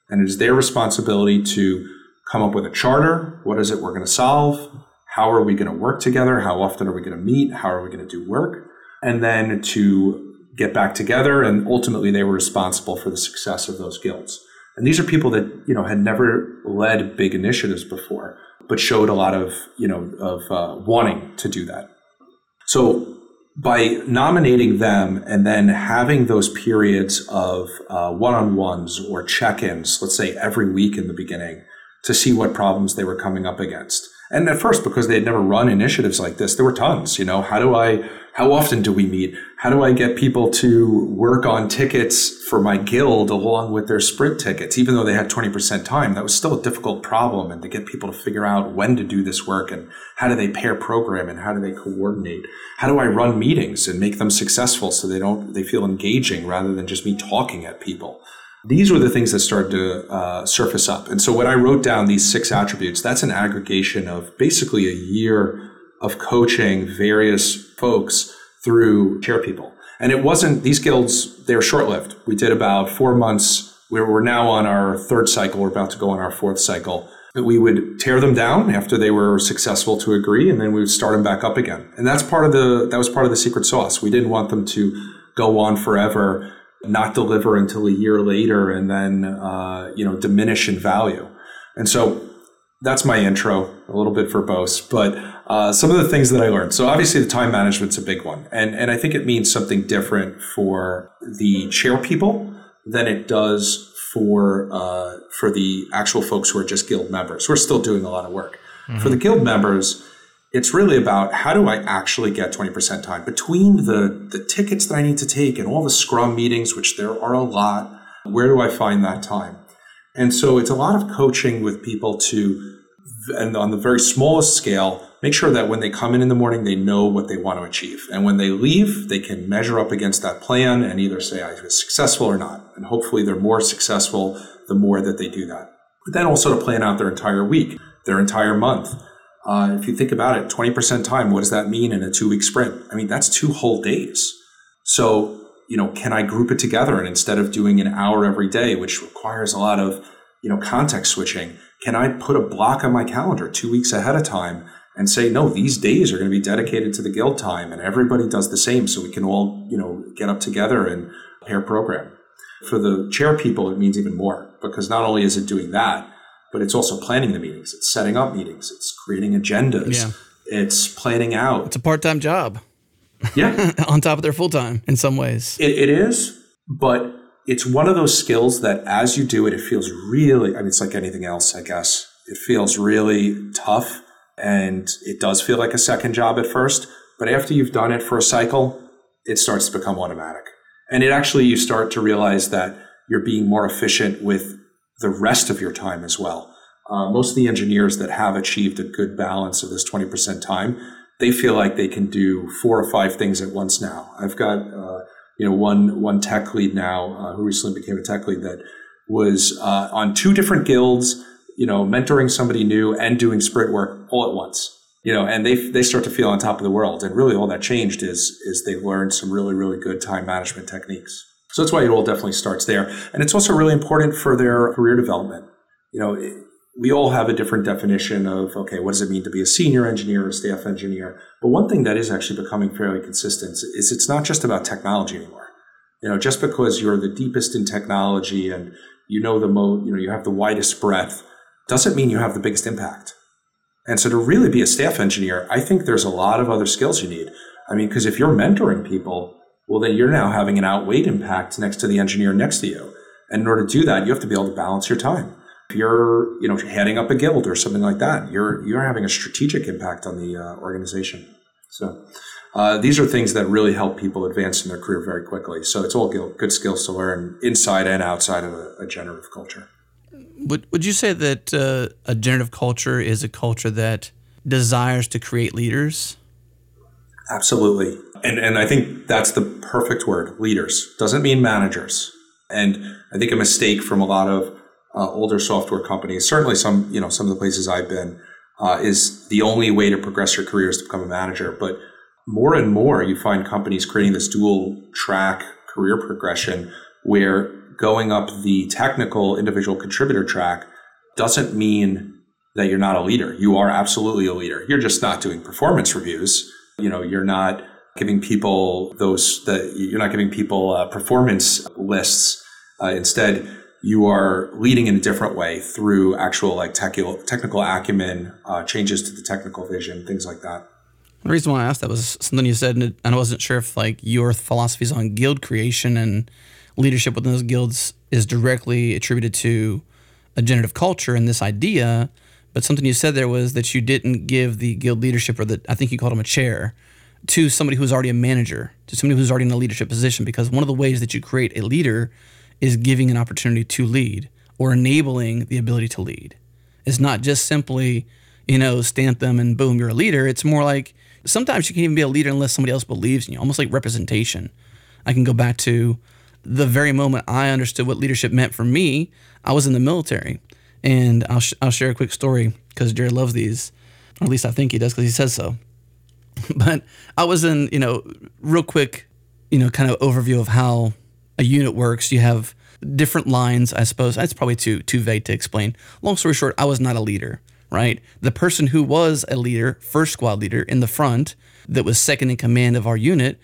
And it is their responsibility to come up with a charter. What is it we're going to solve? How are we going to work together? How often are we going to meet? How are we going to do work? And then to get back together. And ultimately, they were responsible for the success of those guilds. And these are people that, you know, had never led big initiatives before, but showed a lot of, you know, of wanting to do that. So by nominating them and then having those periods of one-on-ones or check-ins, let's say every week in the beginning, to see what problems they were coming up against. And at first, because they had never run initiatives like this, there were tons, you know, how often do we meet? How do I get people to work on tickets for my guild along with their sprint tickets? Even though they had 20% time, that was still a difficult problem. And to get people to figure out when to do this work, and how do they pair program, and how do they coordinate? How do I run meetings and make them successful so they feel engaging rather than just me talking at people? These were the things that started to surface up. And so when I wrote down these 6 attributes, that's an aggregation of basically a year of coaching various folks through chair people. And it wasn't, these guilds, they were short-lived. We did about 4 months. We're now on our 3rd cycle. We're about to go on our 4th cycle. But we would tear them down after they were successful to agree, and then we would start them back up again. And that was part of the secret sauce. We didn't want them to go on forever, not deliver until a year later, and then, diminish in value. And so That's my intro, a little bit verbose, but some of the things that I learned. So obviously the time management's a big one. And I think it means something different for the chair people than it does for the actual folks who are just guild members. We're still doing a lot of work. Mm-hmm. For the guild members, it's really about how do I actually get 20% time between the tickets that I need to take and all the scrum meetings, which there are a lot. Where do I find that time? And so it's a lot of coaching with people to, and on the very smallest scale, make sure that when they come in the morning, they know what they want to achieve. And when they leave, they can measure up against that plan and either say I was successful or not. And hopefully they're more successful the more that they do that. But then also to plan out their entire week, their entire month. If you think about it, 20% time, what does that mean in a 2-week sprint? I mean, that's 2 whole days. So, you know, can I group it together? And instead of doing an hour every day, which requires a lot of, you know, context switching, can I put a block on my calendar 2 weeks ahead of time and say, no, these days are going to be dedicated to the guild time and everybody does the same so we can all, you know, get up together and pair program. For the chair people, it means even more because not only is it doing that, but it's also planning the meetings. It's setting up meetings. It's creating agendas. Yeah. It's planning out. It's a part-time job. Yeah. On top of their full time in some ways. It is, but it's one of those skills that as you do it, it feels really, I mean, it's like anything else, I guess. It feels really tough and it does feel like a second job at first, but after you've done it for a cycle, it starts to become automatic. And it actually, you start to realize that you're being more efficient with the rest of your time as well. Most of the engineers that have achieved a good balance of this 20% time, they feel like they can do 4 or 5 things at once now. I've got, one tech lead now who recently became a tech lead that was on 2 different guilds, you know, mentoring somebody new and doing sprint work all at once. You know, and they start to feel on top of the world. And really all that changed is they learned some really, really good time management techniques. So that's why it all definitely starts there. And it's also really important for their career development. You know, we all have a different definition of, okay, what does it mean to be a senior engineer or a staff engineer? But one thing that is actually becoming fairly consistent is it's not just about technology anymore. You know, just because you're the deepest in technology and you know the you have the widest breadth doesn't mean you have the biggest impact. And so to really be a staff engineer, I think there's a lot of other skills you need. I mean, because if you're mentoring people, well, then you're now having an outweighed impact next to the engineer next to you. And in order to do that, you have to be able to balance your time. If you're, you know, heading up a guild or something like that, you're having a strategic impact on the organization. So these are things that really help people advance in their career very quickly. So it's all good skills to learn inside and outside of a generative culture. Would you say that a generative culture is a culture that desires to create leaders? Absolutely. And I think that's the perfect word, leaders. Doesn't mean managers. And I think a mistake from a lot of older software companies, certainly some of the places I've been, is the only way to progress your career is to become a manager. But more and more, you find companies creating this dual track career progression where going up the technical individual contributor track doesn't mean that you're not a leader. You are absolutely a leader. You're just not doing performance reviews. You know, you're not giving people performance lists. Instead, you are leading in a different way through actual like technical acumen, changes to the technical vision, things like that. The reason why I asked that was something you said, and I wasn't sure if like your philosophies on guild creation and leadership within those guilds is directly attributed to a generative culture and this idea, but something you said there was that you didn't give the guild leadership, or that I think you called him a chair, to somebody who's already a manager, to somebody who's already in a leadership position, because one of the ways that you create a leader is giving an opportunity to lead or enabling the ability to lead. It's not just simply, you know, stamp them and boom, you're a leader. It's more like sometimes you can't even be a leader unless somebody else believes in you, almost like representation. I can go back to the very moment I understood what leadership meant for me. I was in the military, and I'll share a quick story because Jared loves these, or at least I think he does because he says so. But I was in, you know, real quick, you know, kind of overview of how a unit works. You have different lines, I suppose. That's probably too vague to explain. Long story short, I was not a leader, right? The person who was a leader, first squad leader in the front, that was second in command of our unit,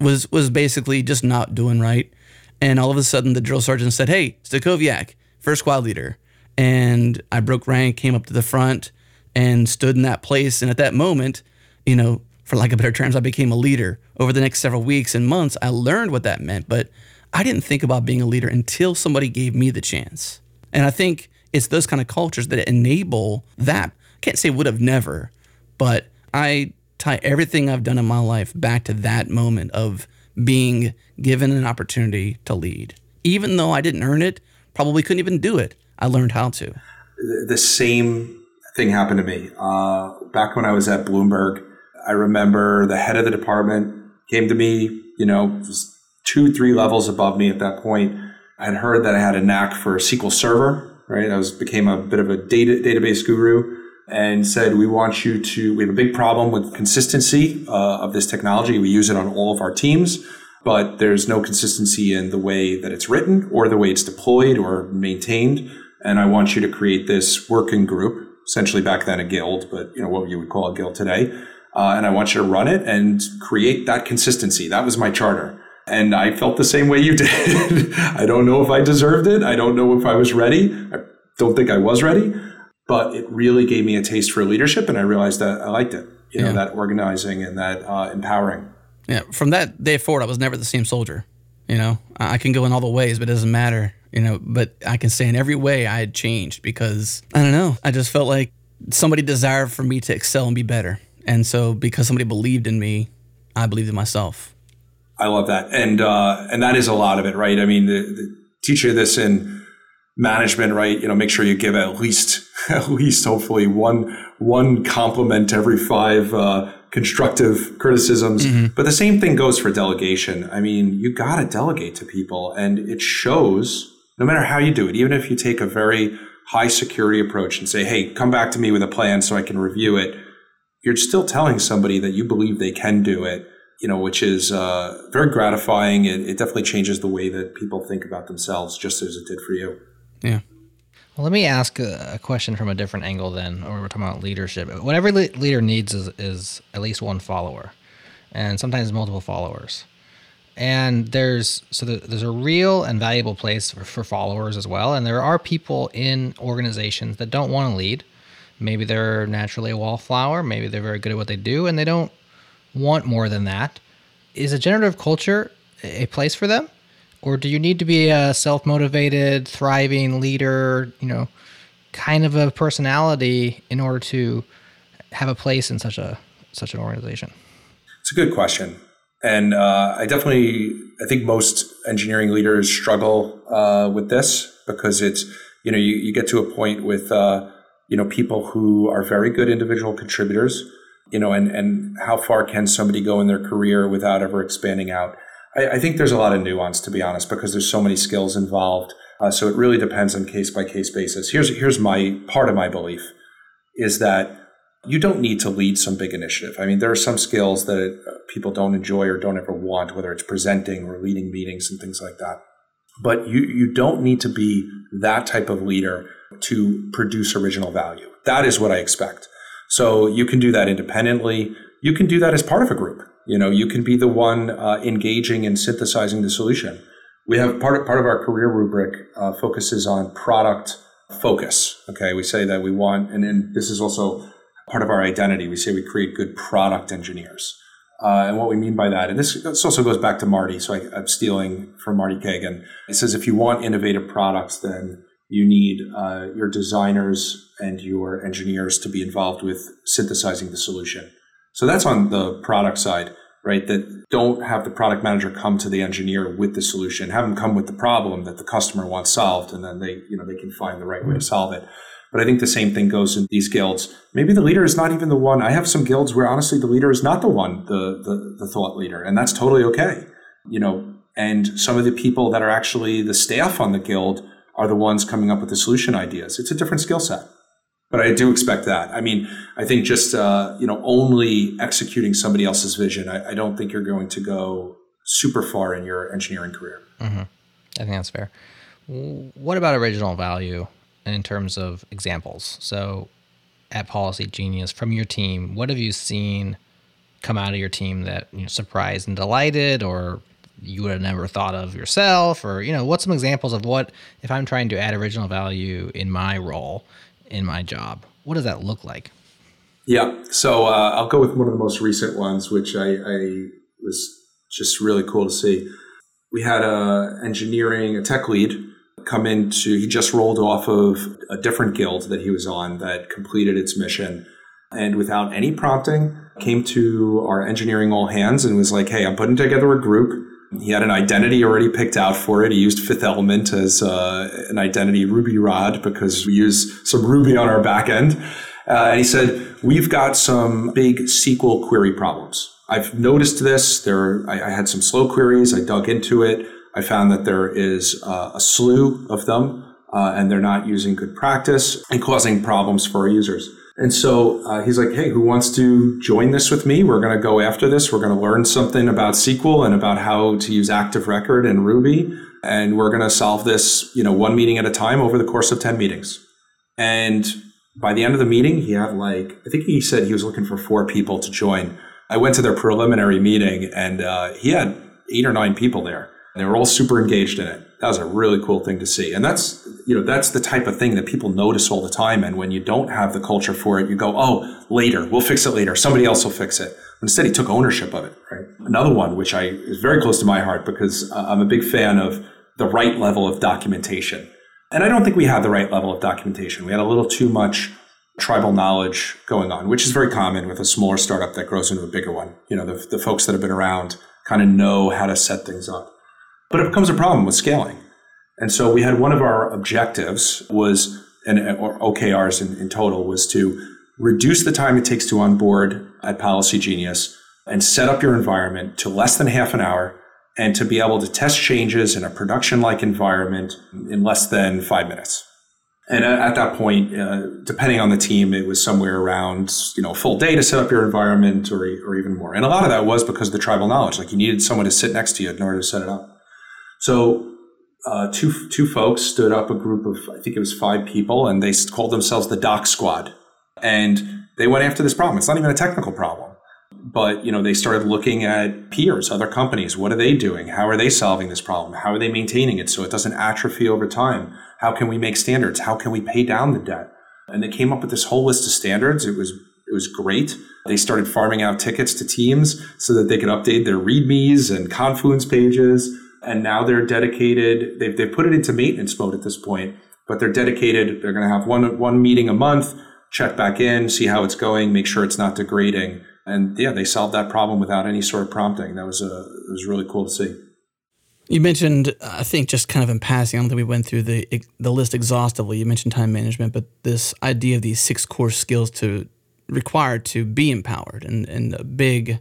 was basically just not doing right. And all of a sudden, the drill sergeant said, "Hey, Stakoviak, first squad leader." and I broke rank, came up to the front and stood in that place. And at that moment, you know, for lack of better terms, I became a leader. Over the next several weeks and months, I learned what that meant, but I didn't think about being a leader until somebody gave me the chance. And I think it's those kind of cultures that enable that. I can't say would have never, but I tie everything I've done in my life back to that moment of being given an opportunity to lead. Even though I didn't earn it, probably couldn't even do it, I learned how to. The same thing happened to me. Back when I was at Bloomberg, I remember the head of the department came to me, you know, 2-3 levels above me at that point. I had heard that I had a knack for SQL Server, right? I became a bit of a database guru, and said, we have a big problem with consistency of this technology. We use it on all of our teams, but there's no consistency in the way that it's written or the way it's deployed or maintained. And I want you to create this working group, essentially back then a guild, but you know what you would call a guild today. And I want you to run it and create that consistency. That was my charter. And I felt the same way you did. I don't know if I deserved it. I don't know if I was ready. I don't think I was ready. But it really gave me a taste for leadership, and I realized that I liked it, you know, that organizing and that empowering. Yeah, from that day forward, I was never the same soldier, you know. I can go in all the ways, but it doesn't matter, you know. But I can say in every way I had changed because, I don't know, I just felt like somebody desired for me to excel and be better. And so because somebody believed in me, I believed in myself. I love that. And that is a lot of it, right? I mean, the teacher this in management, right? You know, make sure you give at least hopefully one compliment to every 5 constructive criticisms. Mm-hmm. But the same thing goes for delegation. I mean, you got to delegate to people, and it shows no matter how you do it. Even if you take a very high security approach and say, hey, come back to me with a plan so I can review it, you're still telling somebody that you believe they can do it, you know, which is very gratifying. It definitely changes the way that people think about themselves, just as it did for you. Yeah. Well, let me ask a question from a different angle then, or we're talking about leadership. What every leader needs is at least one follower, and sometimes multiple followers. And there's a real and valuable place for followers as well. And there are people in organizations that don't want to lead. Maybe they're naturally a wallflower. Maybe they're very good at what they do, and they don't want more than that. Is a generative culture a place for them? Or do you need to be a self-motivated, thriving leader, you know, kind of a personality in order to have a place in such an organization? It's a good question. And I think most engineering leaders struggle with this because it's, you know, you get to a point with, you know, people who are very good individual contributors, you know, and how far can somebody go in their career without ever expanding out? I think there's a lot of nuance, to be honest, because there's so many skills involved. So it really depends on case-by-case basis. Here's my part of my belief is that you don't need to lead some big initiative. I mean, there are some skills that people don't enjoy or don't ever want, whether it's presenting or leading meetings and things like that. But you don't need to be that type of leader to produce original value. That is what I expect. So you can do that independently. You can do that as part of a group. You know, you can be the one engaging and synthesizing the solution. We have part of our career rubric focuses on product focus. Okay, we say that we want, and then this is also part of our identity. We say we create good product engineers. And what we mean by that, and this also goes back to Marty, so I'm stealing from Marty Cagan. It says if you want innovative products, then you need your designers and your engineers to be involved with synthesizing the solution. So that's on the product side, right? That don't have the product manager come to the engineer with the solution, have them come with the problem that the customer wants solved, and then they can find the right way to solve it. But I think the same thing goes in these guilds. Maybe the leader is not even the one. I have some guilds where honestly the leader is not the one, the thought leader, and that's totally okay. You know, and some of the people that are actually the staff on the guild are the ones coming up with the solution ideas. It's a different skill set. But I do expect that. I mean, I think just, only executing somebody else's vision, I don't think you're going to go super far in your engineering career. Mm-hmm. I think that's fair. What about original value in terms of examples? So at Policygenius, from your team, what have you seen come out of your team that surprised and delighted or you would have never thought of yourself? Or, you know, what's some examples of what, if I'm trying to add original value in my role, in my job, what does that look like? Yeah. So I'll go with one of the most recent ones, which I was just really cool to see. We had a tech lead come into, he just rolled off of a different guild that he was on that completed its mission. And without any prompting, came to our engineering all hands and was like, hey, I'm putting together a group. He had an identity already picked out for it. He used Fifth Element as an identity Ruby rod because we use some Ruby on our back end. And he said, we've got some big SQL query problems. I've noticed this. I had some slow queries. I dug into it. I found that there is a slew of them, and they're not using good practice and causing problems for our users. And so he's like, hey, who wants to join this with me? We're going to go after this. We're going to learn something about SQL and about how to use Active Record and Ruby. And we're going to solve this, one meeting at a time over the course of 10 meetings. And by the end of the meeting, he had I think he said he was looking for 4 people to join. I went to their preliminary meeting and he had 8 or 9 people there. They were all super engaged in it. That was a really cool thing to see. And that's the type of thing that people notice all the time. And when you don't have the culture for it, you go, oh, later, we'll fix it later. Somebody else will fix it. Instead, he took ownership of it. Right? Another one, which is very close to my heart because I'm a big fan of the right level of documentation. And I don't think we had the right level of documentation. We had a little too much tribal knowledge going on, which is very common with a smaller startup that grows into a bigger one. The folks that have been around kind of know how to set things up. But it becomes a problem with scaling. And so we had one of our objectives or OKRs in total, was to reduce the time it takes to onboard at Policygenius and set up your environment to less than half an hour and to be able to test changes in a production-like environment in less than 5 minutes. And at that point, depending on the team, it was somewhere around, a full day to set up your environment or even more. And a lot of that was because of the tribal knowledge. You needed someone to sit next to you in order to set it up. So two folks stood up a group of, I think it was 5 people, and they called themselves the Doc Squad. And they went after this problem. It's not even a technical problem. But, they started looking at peers, other companies. What are they doing? How are they solving this problem? How are they maintaining it so it doesn't atrophy over time? How can we make standards? How can we pay down the debt? And they came up with this whole list of standards. It was great. They started farming out tickets to teams so that they could update their readmes and Confluence pages. And now they're dedicated. They've put it into maintenance mode at this point, but they're dedicated. They're going to have one meeting a month, check back in, see how it's going, make sure it's not degrading. And yeah, they solved that problem without any sort of prompting. It was really cool to see. You mentioned, I think, just kind of in passing, I don't think we went through the list exhaustively. You mentioned time management, but this idea of these 6 core skills required to be empowered, and a big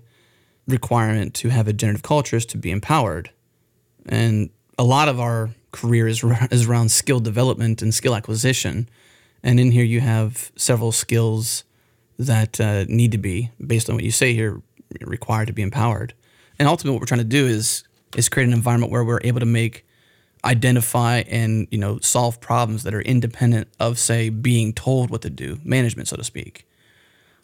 requirement to have a generative culture is to be empowered. And a lot of our career is around skill development and skill acquisition. And in here, you have several skills that need to be, based on what you say here, required to be empowered. And ultimately, what we're trying to do is create an environment where we're able to identify and, solve problems that are independent of, say, being told what to do, management, so to speak.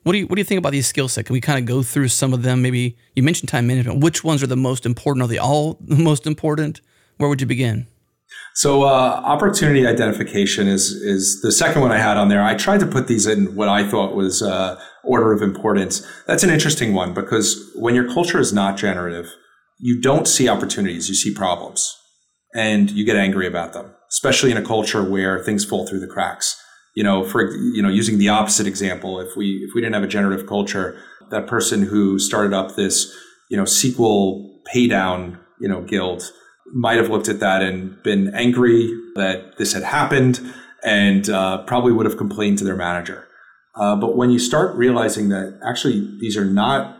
What do you think about these skill sets? Can we kind of go through some of them? Maybe you mentioned time management. Which ones are the most important? Are they all the most important? Where would you begin? So opportunity identification is the second one I had on there. I tried to put these in what I thought was order of importance. That's an interesting one because when your culture is not generative, you don't see opportunities, you see problems, and you get angry about them, especially in a culture where things fall through the cracks. Using the opposite example, if we didn't have a generative culture, that person who started up this, SQL paydown, guild might have looked at that and been angry that this had happened and probably would have complained to their manager. But when you start realizing that actually these are not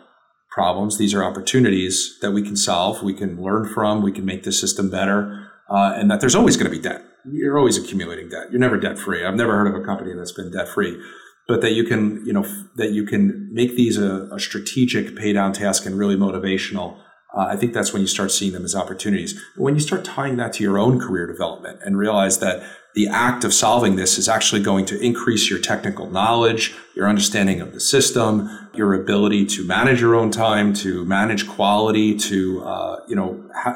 problems, these are opportunities that we can solve, we can learn from, we can make the system better, and that there's always going to be debt. You're always accumulating debt. You're never debt free. I've never heard of a company that's been debt free, but that you can, that you can make these a strategic pay down task and really motivational. I think that's when you start seeing them as opportunities. But when you start tying that to your own career development and realize that the act of solving this is actually going to increase your technical knowledge, your understanding of the system, your ability to manage your own time, to manage quality, to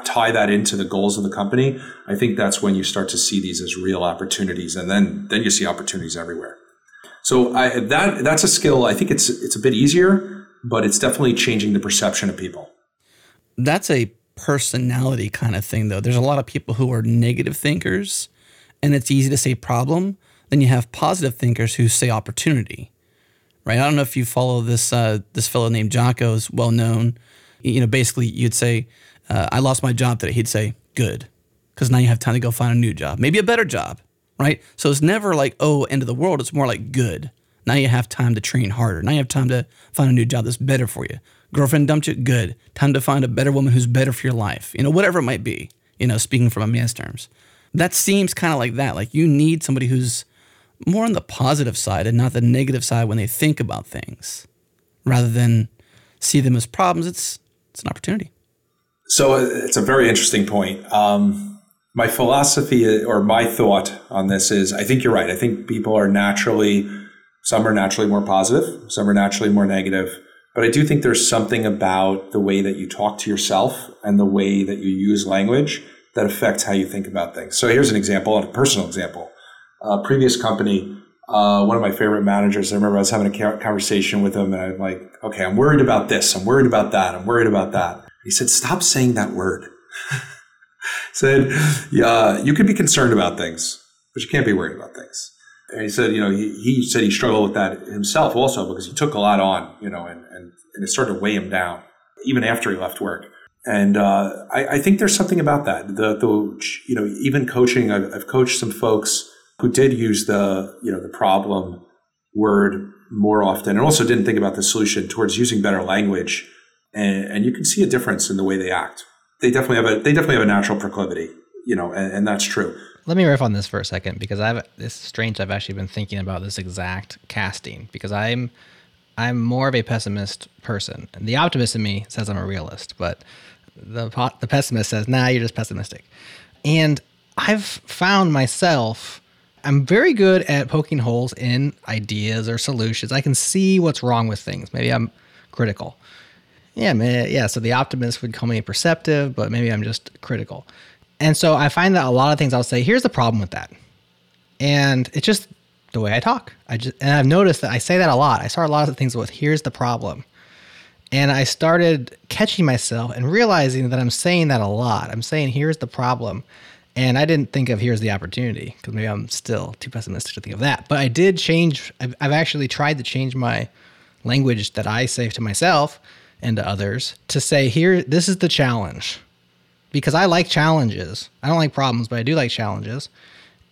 tie that into the goals of the company, I think that's when you start to see these as real opportunities. And then you see opportunities everywhere. So that's a skill. I think it's a bit easier, but it's definitely changing the perception of people. That's a personality kind of thing, though. There's a lot of people who are negative thinkers, and it's easy to say problem. Then you have positive thinkers who say opportunity, right? I don't know if you follow this fellow named Jocko's well-known. Basically, you'd say, I lost my job today. He'd say, good, because now you have time to go find a new job, maybe a better job, right? So it's never like, oh, end of the world. It's more like good. Now you have time to train harder. Now you have time to find a new job that's better for you. Girlfriend dumped you? Good. Time to find a better woman who's better for your life. Whatever it might be, speaking from a man's terms. That seems kind of like that. Like you need somebody who's more on the positive side and not the negative side when they think about things, rather than see them as problems. It's an opportunity. So it's a very interesting point. My philosophy or my thought on this is, I think you're right. I think people are naturally more positive, some are naturally more negative. But I do think there's something about the way that you talk to yourself and the way that you use language that affects how you think about things. So here's an example, a personal example. Previous company, one of my favorite managers, I remember I was having a conversation with him and I'm like, okay, I'm worried about this. I'm worried about that. I'm worried about that. He said, stop saying that word. He said, yeah, you can be concerned about things, but you can't be worried about things. And he said, he said he struggled with that himself also because he took a lot on, and it started to weigh him down even after he left work. And I think there's something about that. Even coaching, I've coached some folks who did use the problem word more often and also didn't think about the solution towards using better language. And you can see a difference in the way they act. They definitely have a natural proclivity, and that's true. Let me riff on this for a second because this is strange. I've actually been thinking about this exact casting because I'm more of a pessimist person. And the optimist in me says I'm a realist, but the pessimist says, nah, you're just pessimistic. And I've found myself, I'm very good at poking holes in ideas or solutions. I can see what's wrong with things. Maybe I'm critical. So the optimist would call me perceptive, but maybe I'm just critical. And so I find that a lot of things I'll say, here's the problem with that. And it's just the way I talk. And I've noticed that I say that a lot. I start a lot of things with, here's the problem. And I started catching myself and realizing that I'm saying that a lot. I'm saying, here's the problem. And I didn't think of here's the opportunity because maybe I'm still too pessimistic to think of that. But I did change. I've actually tried to change my language that I say to myself and to others to say, here, this is the challenge. Because I like challenges. I don't like problems, but I do like challenges.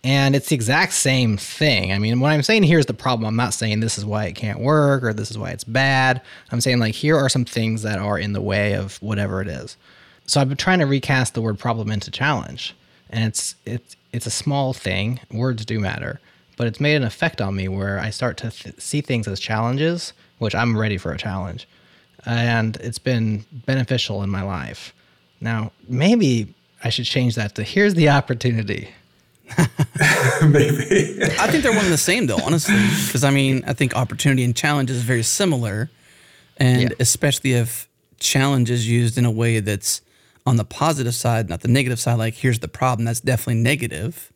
And it's the exact same thing. I mean, when I'm saying here's the problem, I'm not saying this is why it can't work or this is why it's bad. I'm saying like, here are some things that are in the way of whatever it is. So I've been trying to recast the word problem into challenge. And it's a small thing. Words do matter. But it's made an effect on me where I start to see things as challenges, which I'm ready for a challenge. And it's been beneficial in my life. Now, maybe I should change that to here's the opportunity. Maybe. I think they're one and the same, though, honestly, because I think opportunity and challenge is very similar, and especially if challenge is used in a way that's on the positive side, not the negative side. Like here's the problem, that's definitely negative,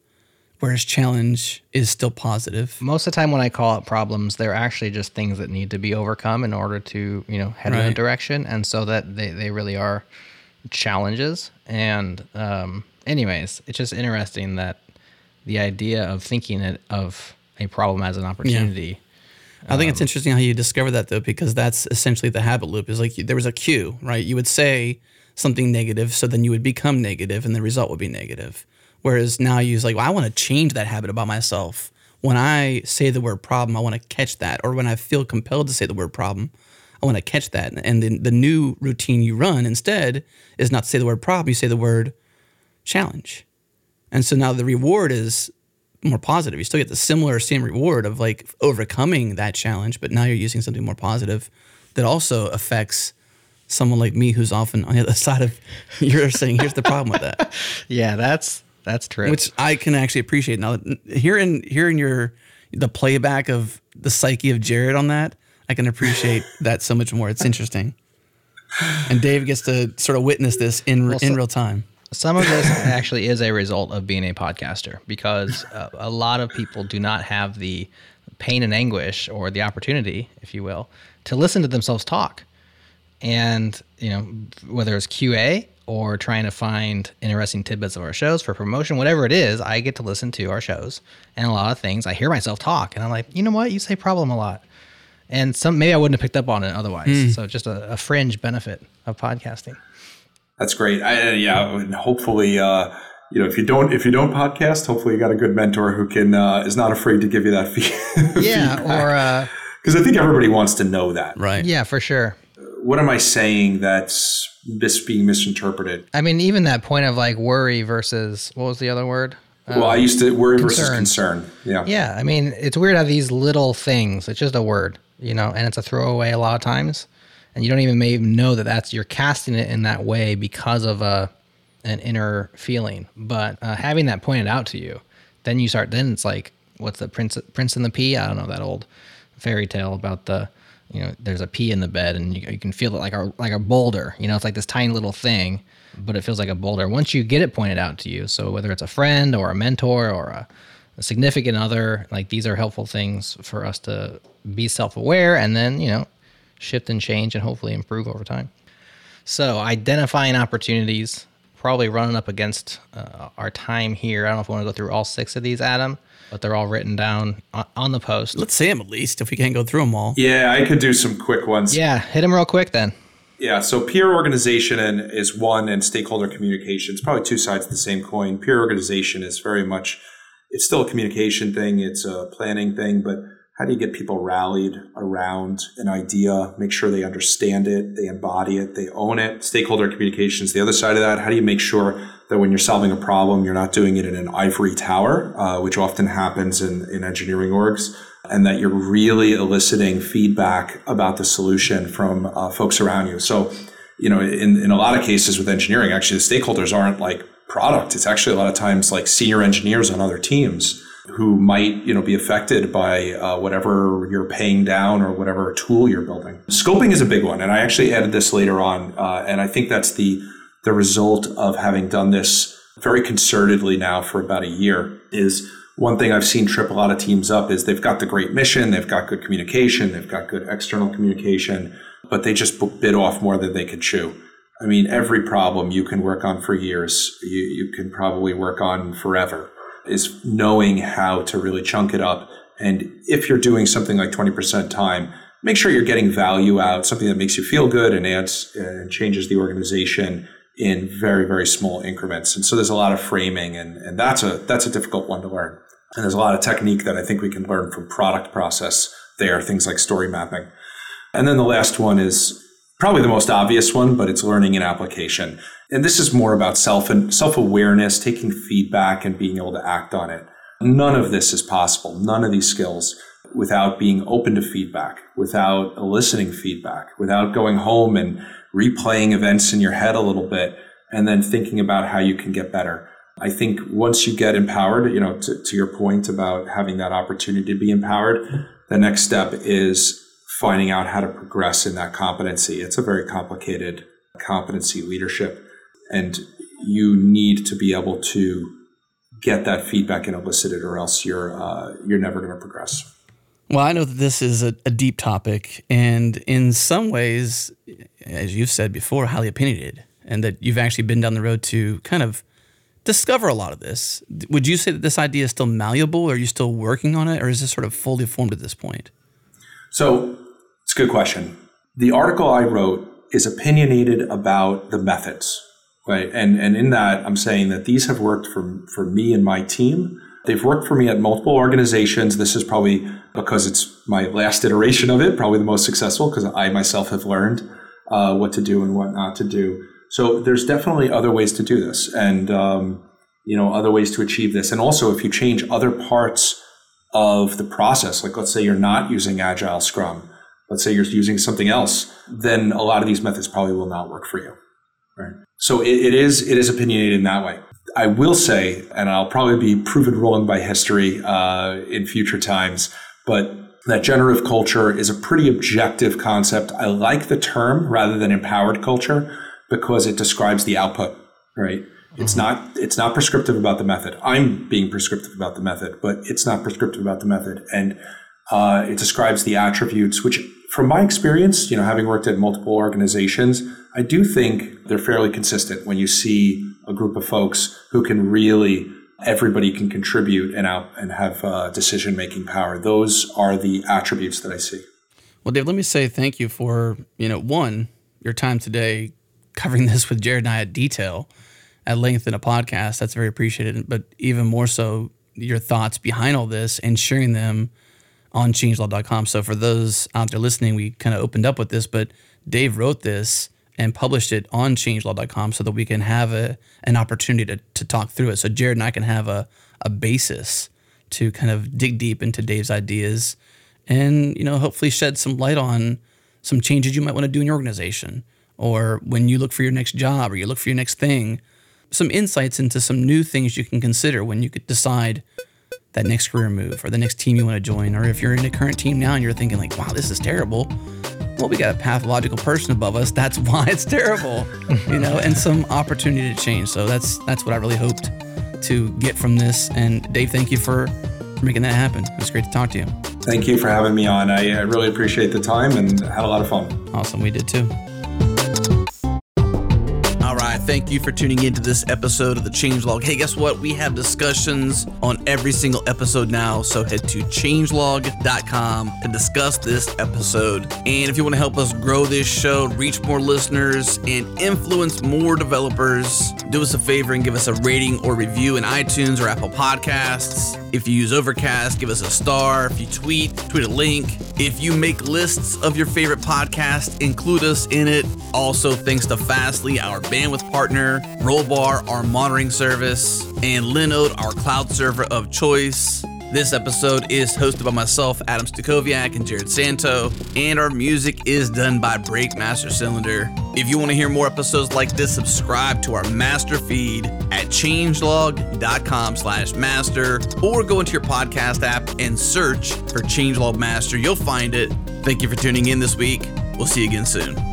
whereas challenge is still positive. Most of the time, when I call out problems, they're actually just things that need to be overcome in order to head in a direction, and so that they really are challenges. And anyways, it's just interesting that. The idea of thinking of a problem as an opportunity. Yeah. I think it's interesting how you discover that, though, because that's essentially the habit loop. Is like there was a cue, right? You would say something negative, so then you would become negative, and the result would be negative. Whereas now you use like, well, I want to change that habit about myself. When I say the word problem, I want to catch that. Or when I feel compelled to say the word problem, I want to catch that. And then the new routine you run instead is not to say the word problem, you say the word challenge. And so now the reward is more positive. You still get the same reward of like overcoming that challenge, but now you're using something more positive that also affects someone like me who's often on the other side of you're saying, here's the problem with that. Yeah, that's true. Which I can actually appreciate now. Hearing the playback of the psyche of Jared on that, I can appreciate that so much more. It's interesting. And Dave gets to sort of witness this in real time. Some of this actually is a result of being a podcaster, because a lot of people do not have the pain and anguish, or the opportunity, if you will, to listen to themselves talk. And, you know, whether it's QA or trying to find interesting tidbits of our shows for promotion, whatever it is, I get to listen to our shows. And a lot of things, I hear myself talk and I'm like, you know what? You say problem a lot. And some, maybe I wouldn't have picked up on it otherwise. So just a fringe benefit of podcasting. That's great. And hopefully, you know, if you don't podcast, hopefully you got a good mentor who can is not afraid to give you that feedback. Yeah, because I think everybody wants to know that, right? Yeah, for sure. What am I saying that's being misinterpreted? I mean, even that point of like worry versus what was the other word? Well, I used to worry versus concern. Yeah. Yeah, I mean, it's weird how these little things. It's just a word, you know, and it's a throwaway a lot of times. And you don't even maybe know that's you're casting it in that way because of an inner feeling. But having that pointed out to you, then it's like, what's the prince in the pea? I don't know, that old fairy tale about the, you know, there's a pea in the bed and you can feel it like a boulder. You know, it's like this tiny little thing, but it feels like a boulder once you get it pointed out to you. So whether it's a friend or a mentor or a significant other, like these are helpful things for us to be self-aware and then, you know, shift and change and hopefully improve over time. So identifying opportunities, probably running up against our time here. I don't know if we want to go through all 6 of these, Adam, but they're all written down on the post. Let's say them at least if we can't go through them all. Yeah, I could do some quick ones. Yeah, hit them real quick then. Yeah, so peer organization is one, and stakeholder communication. It's probably 2 sides of the same coin. Peer organization is very much, it's still a communication thing. It's a planning thing, but how do you get people rallied around an idea, make sure they understand it, they embody it, they own it? Stakeholder communication is the other side of that. How do you make sure that when you're solving a problem, you're not doing it in an ivory tower, which often happens in engineering orgs, and that you're really eliciting feedback about the solution from folks around you? So, you know, in a lot of cases with engineering, actually, the stakeholders aren't like product. It's actually a lot of times like senior engineers on other teams who might, you know, be affected by whatever you're paying down or whatever tool you're building. Scoping is a big one, and I actually added this later on, and I think that's the result of having done this very concertedly now for about a year. Is one thing I've seen trip a lot of teams up is they've got the great mission, they've got good communication, they've got good external communication, but they just bit off more than they could chew. I mean, every problem you can work on for years, you can probably work on forever, is knowing how to really chunk it up. And if you're doing something like 20% time, make sure you're getting value out, something that makes you feel good and adds and changes the organization in very, very small increments. And so there's a lot of framing, and that's a difficult one to learn. And there's a lot of technique that I think we can learn from product process there, things like story mapping. And then the last one is probably the most obvious one, but it's learning and application. And this is more about self-awareness, taking feedback and being able to act on it. None of this is possible, none of these skills, without being open to feedback, without eliciting feedback, without going home and replaying events in your head a little bit, and then thinking about how you can get better. I think once you get empowered, you know, to your point about having that opportunity to be empowered, the next step is finding out how to progress in that competency. It's a very complicated competency, leadership, and you need to be able to get that feedback and elicit it, or else you're never going to progress. Well, I know that this is a deep topic, and in some ways, as you've said before, highly opinionated, and that you've actually been down the road to kind of discover a lot of this. Would you say that this idea is still malleable? Or are you still working on it, or is this sort of fully formed at this point? So it's a good question. The article I wrote is opinionated about the methods, right? And in that, I'm saying that these have worked for me and my team. They've worked for me at multiple organizations. This is probably, because it's my last iteration of it, probably the most successful, because I myself have learned what to do and what not to do. So there's definitely other ways to do this, and you know, other ways to achieve this. And also, if you change other parts of the process, like let's say you're not using Agile Scrum, let's say you're using something else, then a lot of these methods probably will not work for you. Right? So it is opinionated in that way. I will say, and I'll probably be proven wrong by history in future times, but that generative culture is a pretty objective concept. I like the term rather than empowered culture because it describes the output, right? Mm-hmm. It's not prescriptive about the method. I'm being prescriptive about the method, but it's not prescriptive about the method. And it describes the attributes, which from my experience, you know, having worked at multiple organizations, I do think they're fairly consistent when you see a group of folks who can really, everybody can contribute and have decision-making power. Those are the attributes that I see. Well, Dave, let me say thank you for, one, your time today covering this with Jared and I at detail, at length in a podcast. That's very appreciated. But even more so, your thoughts behind all this and sharing them on changelog.com. So for those out there listening, we kind of opened up with this, but Dave wrote this and published it on changelog.com so that we can have an opportunity to talk through it. So Jared and I can have a basis to kind of dig deep into Dave's ideas and, hopefully shed some light on some changes you might want to do in your organization, or when you look for your next job or you look for your next thing, some insights into some new things you can consider when you could decide that next career move or the next team you want to join. Or if you're in a current team now and you're thinking like, wow, this is terrible. Well, we got a pathological person above us. That's why it's terrible, and some opportunity to change. So that's what I really hoped to get from this. And Dave, thank you for making that happen. It was great to talk to you. Thank you for having me on. I really appreciate the time and had a lot of fun. Awesome. We did too. Thank you for tuning into this episode of The Changelog. Hey, guess what? We have discussions on every single episode now, so head to changelog.com to discuss this episode. And if you want to help us grow this show, reach more listeners, and influence more developers, do us a favor and give us a rating or review in iTunes or Apple Podcasts. If you use Overcast, give us a star. If you tweet a link. If you make lists of your favorite podcasts, include us in it. Also, thanks to Fastly, our bandwidth partner, Rollbar, our monitoring service, and Linode, our cloud server of choice. This episode is hosted by myself, Adam Stukowiak, and Jared Santo, and our music is done by Breakmaster Cylinder. If you want to hear more episodes like this, subscribe to our master feed at changelog.com/master, or go into your podcast app and search for Changelog Master. You'll find it. Thank you for tuning in this week. We'll see you again soon.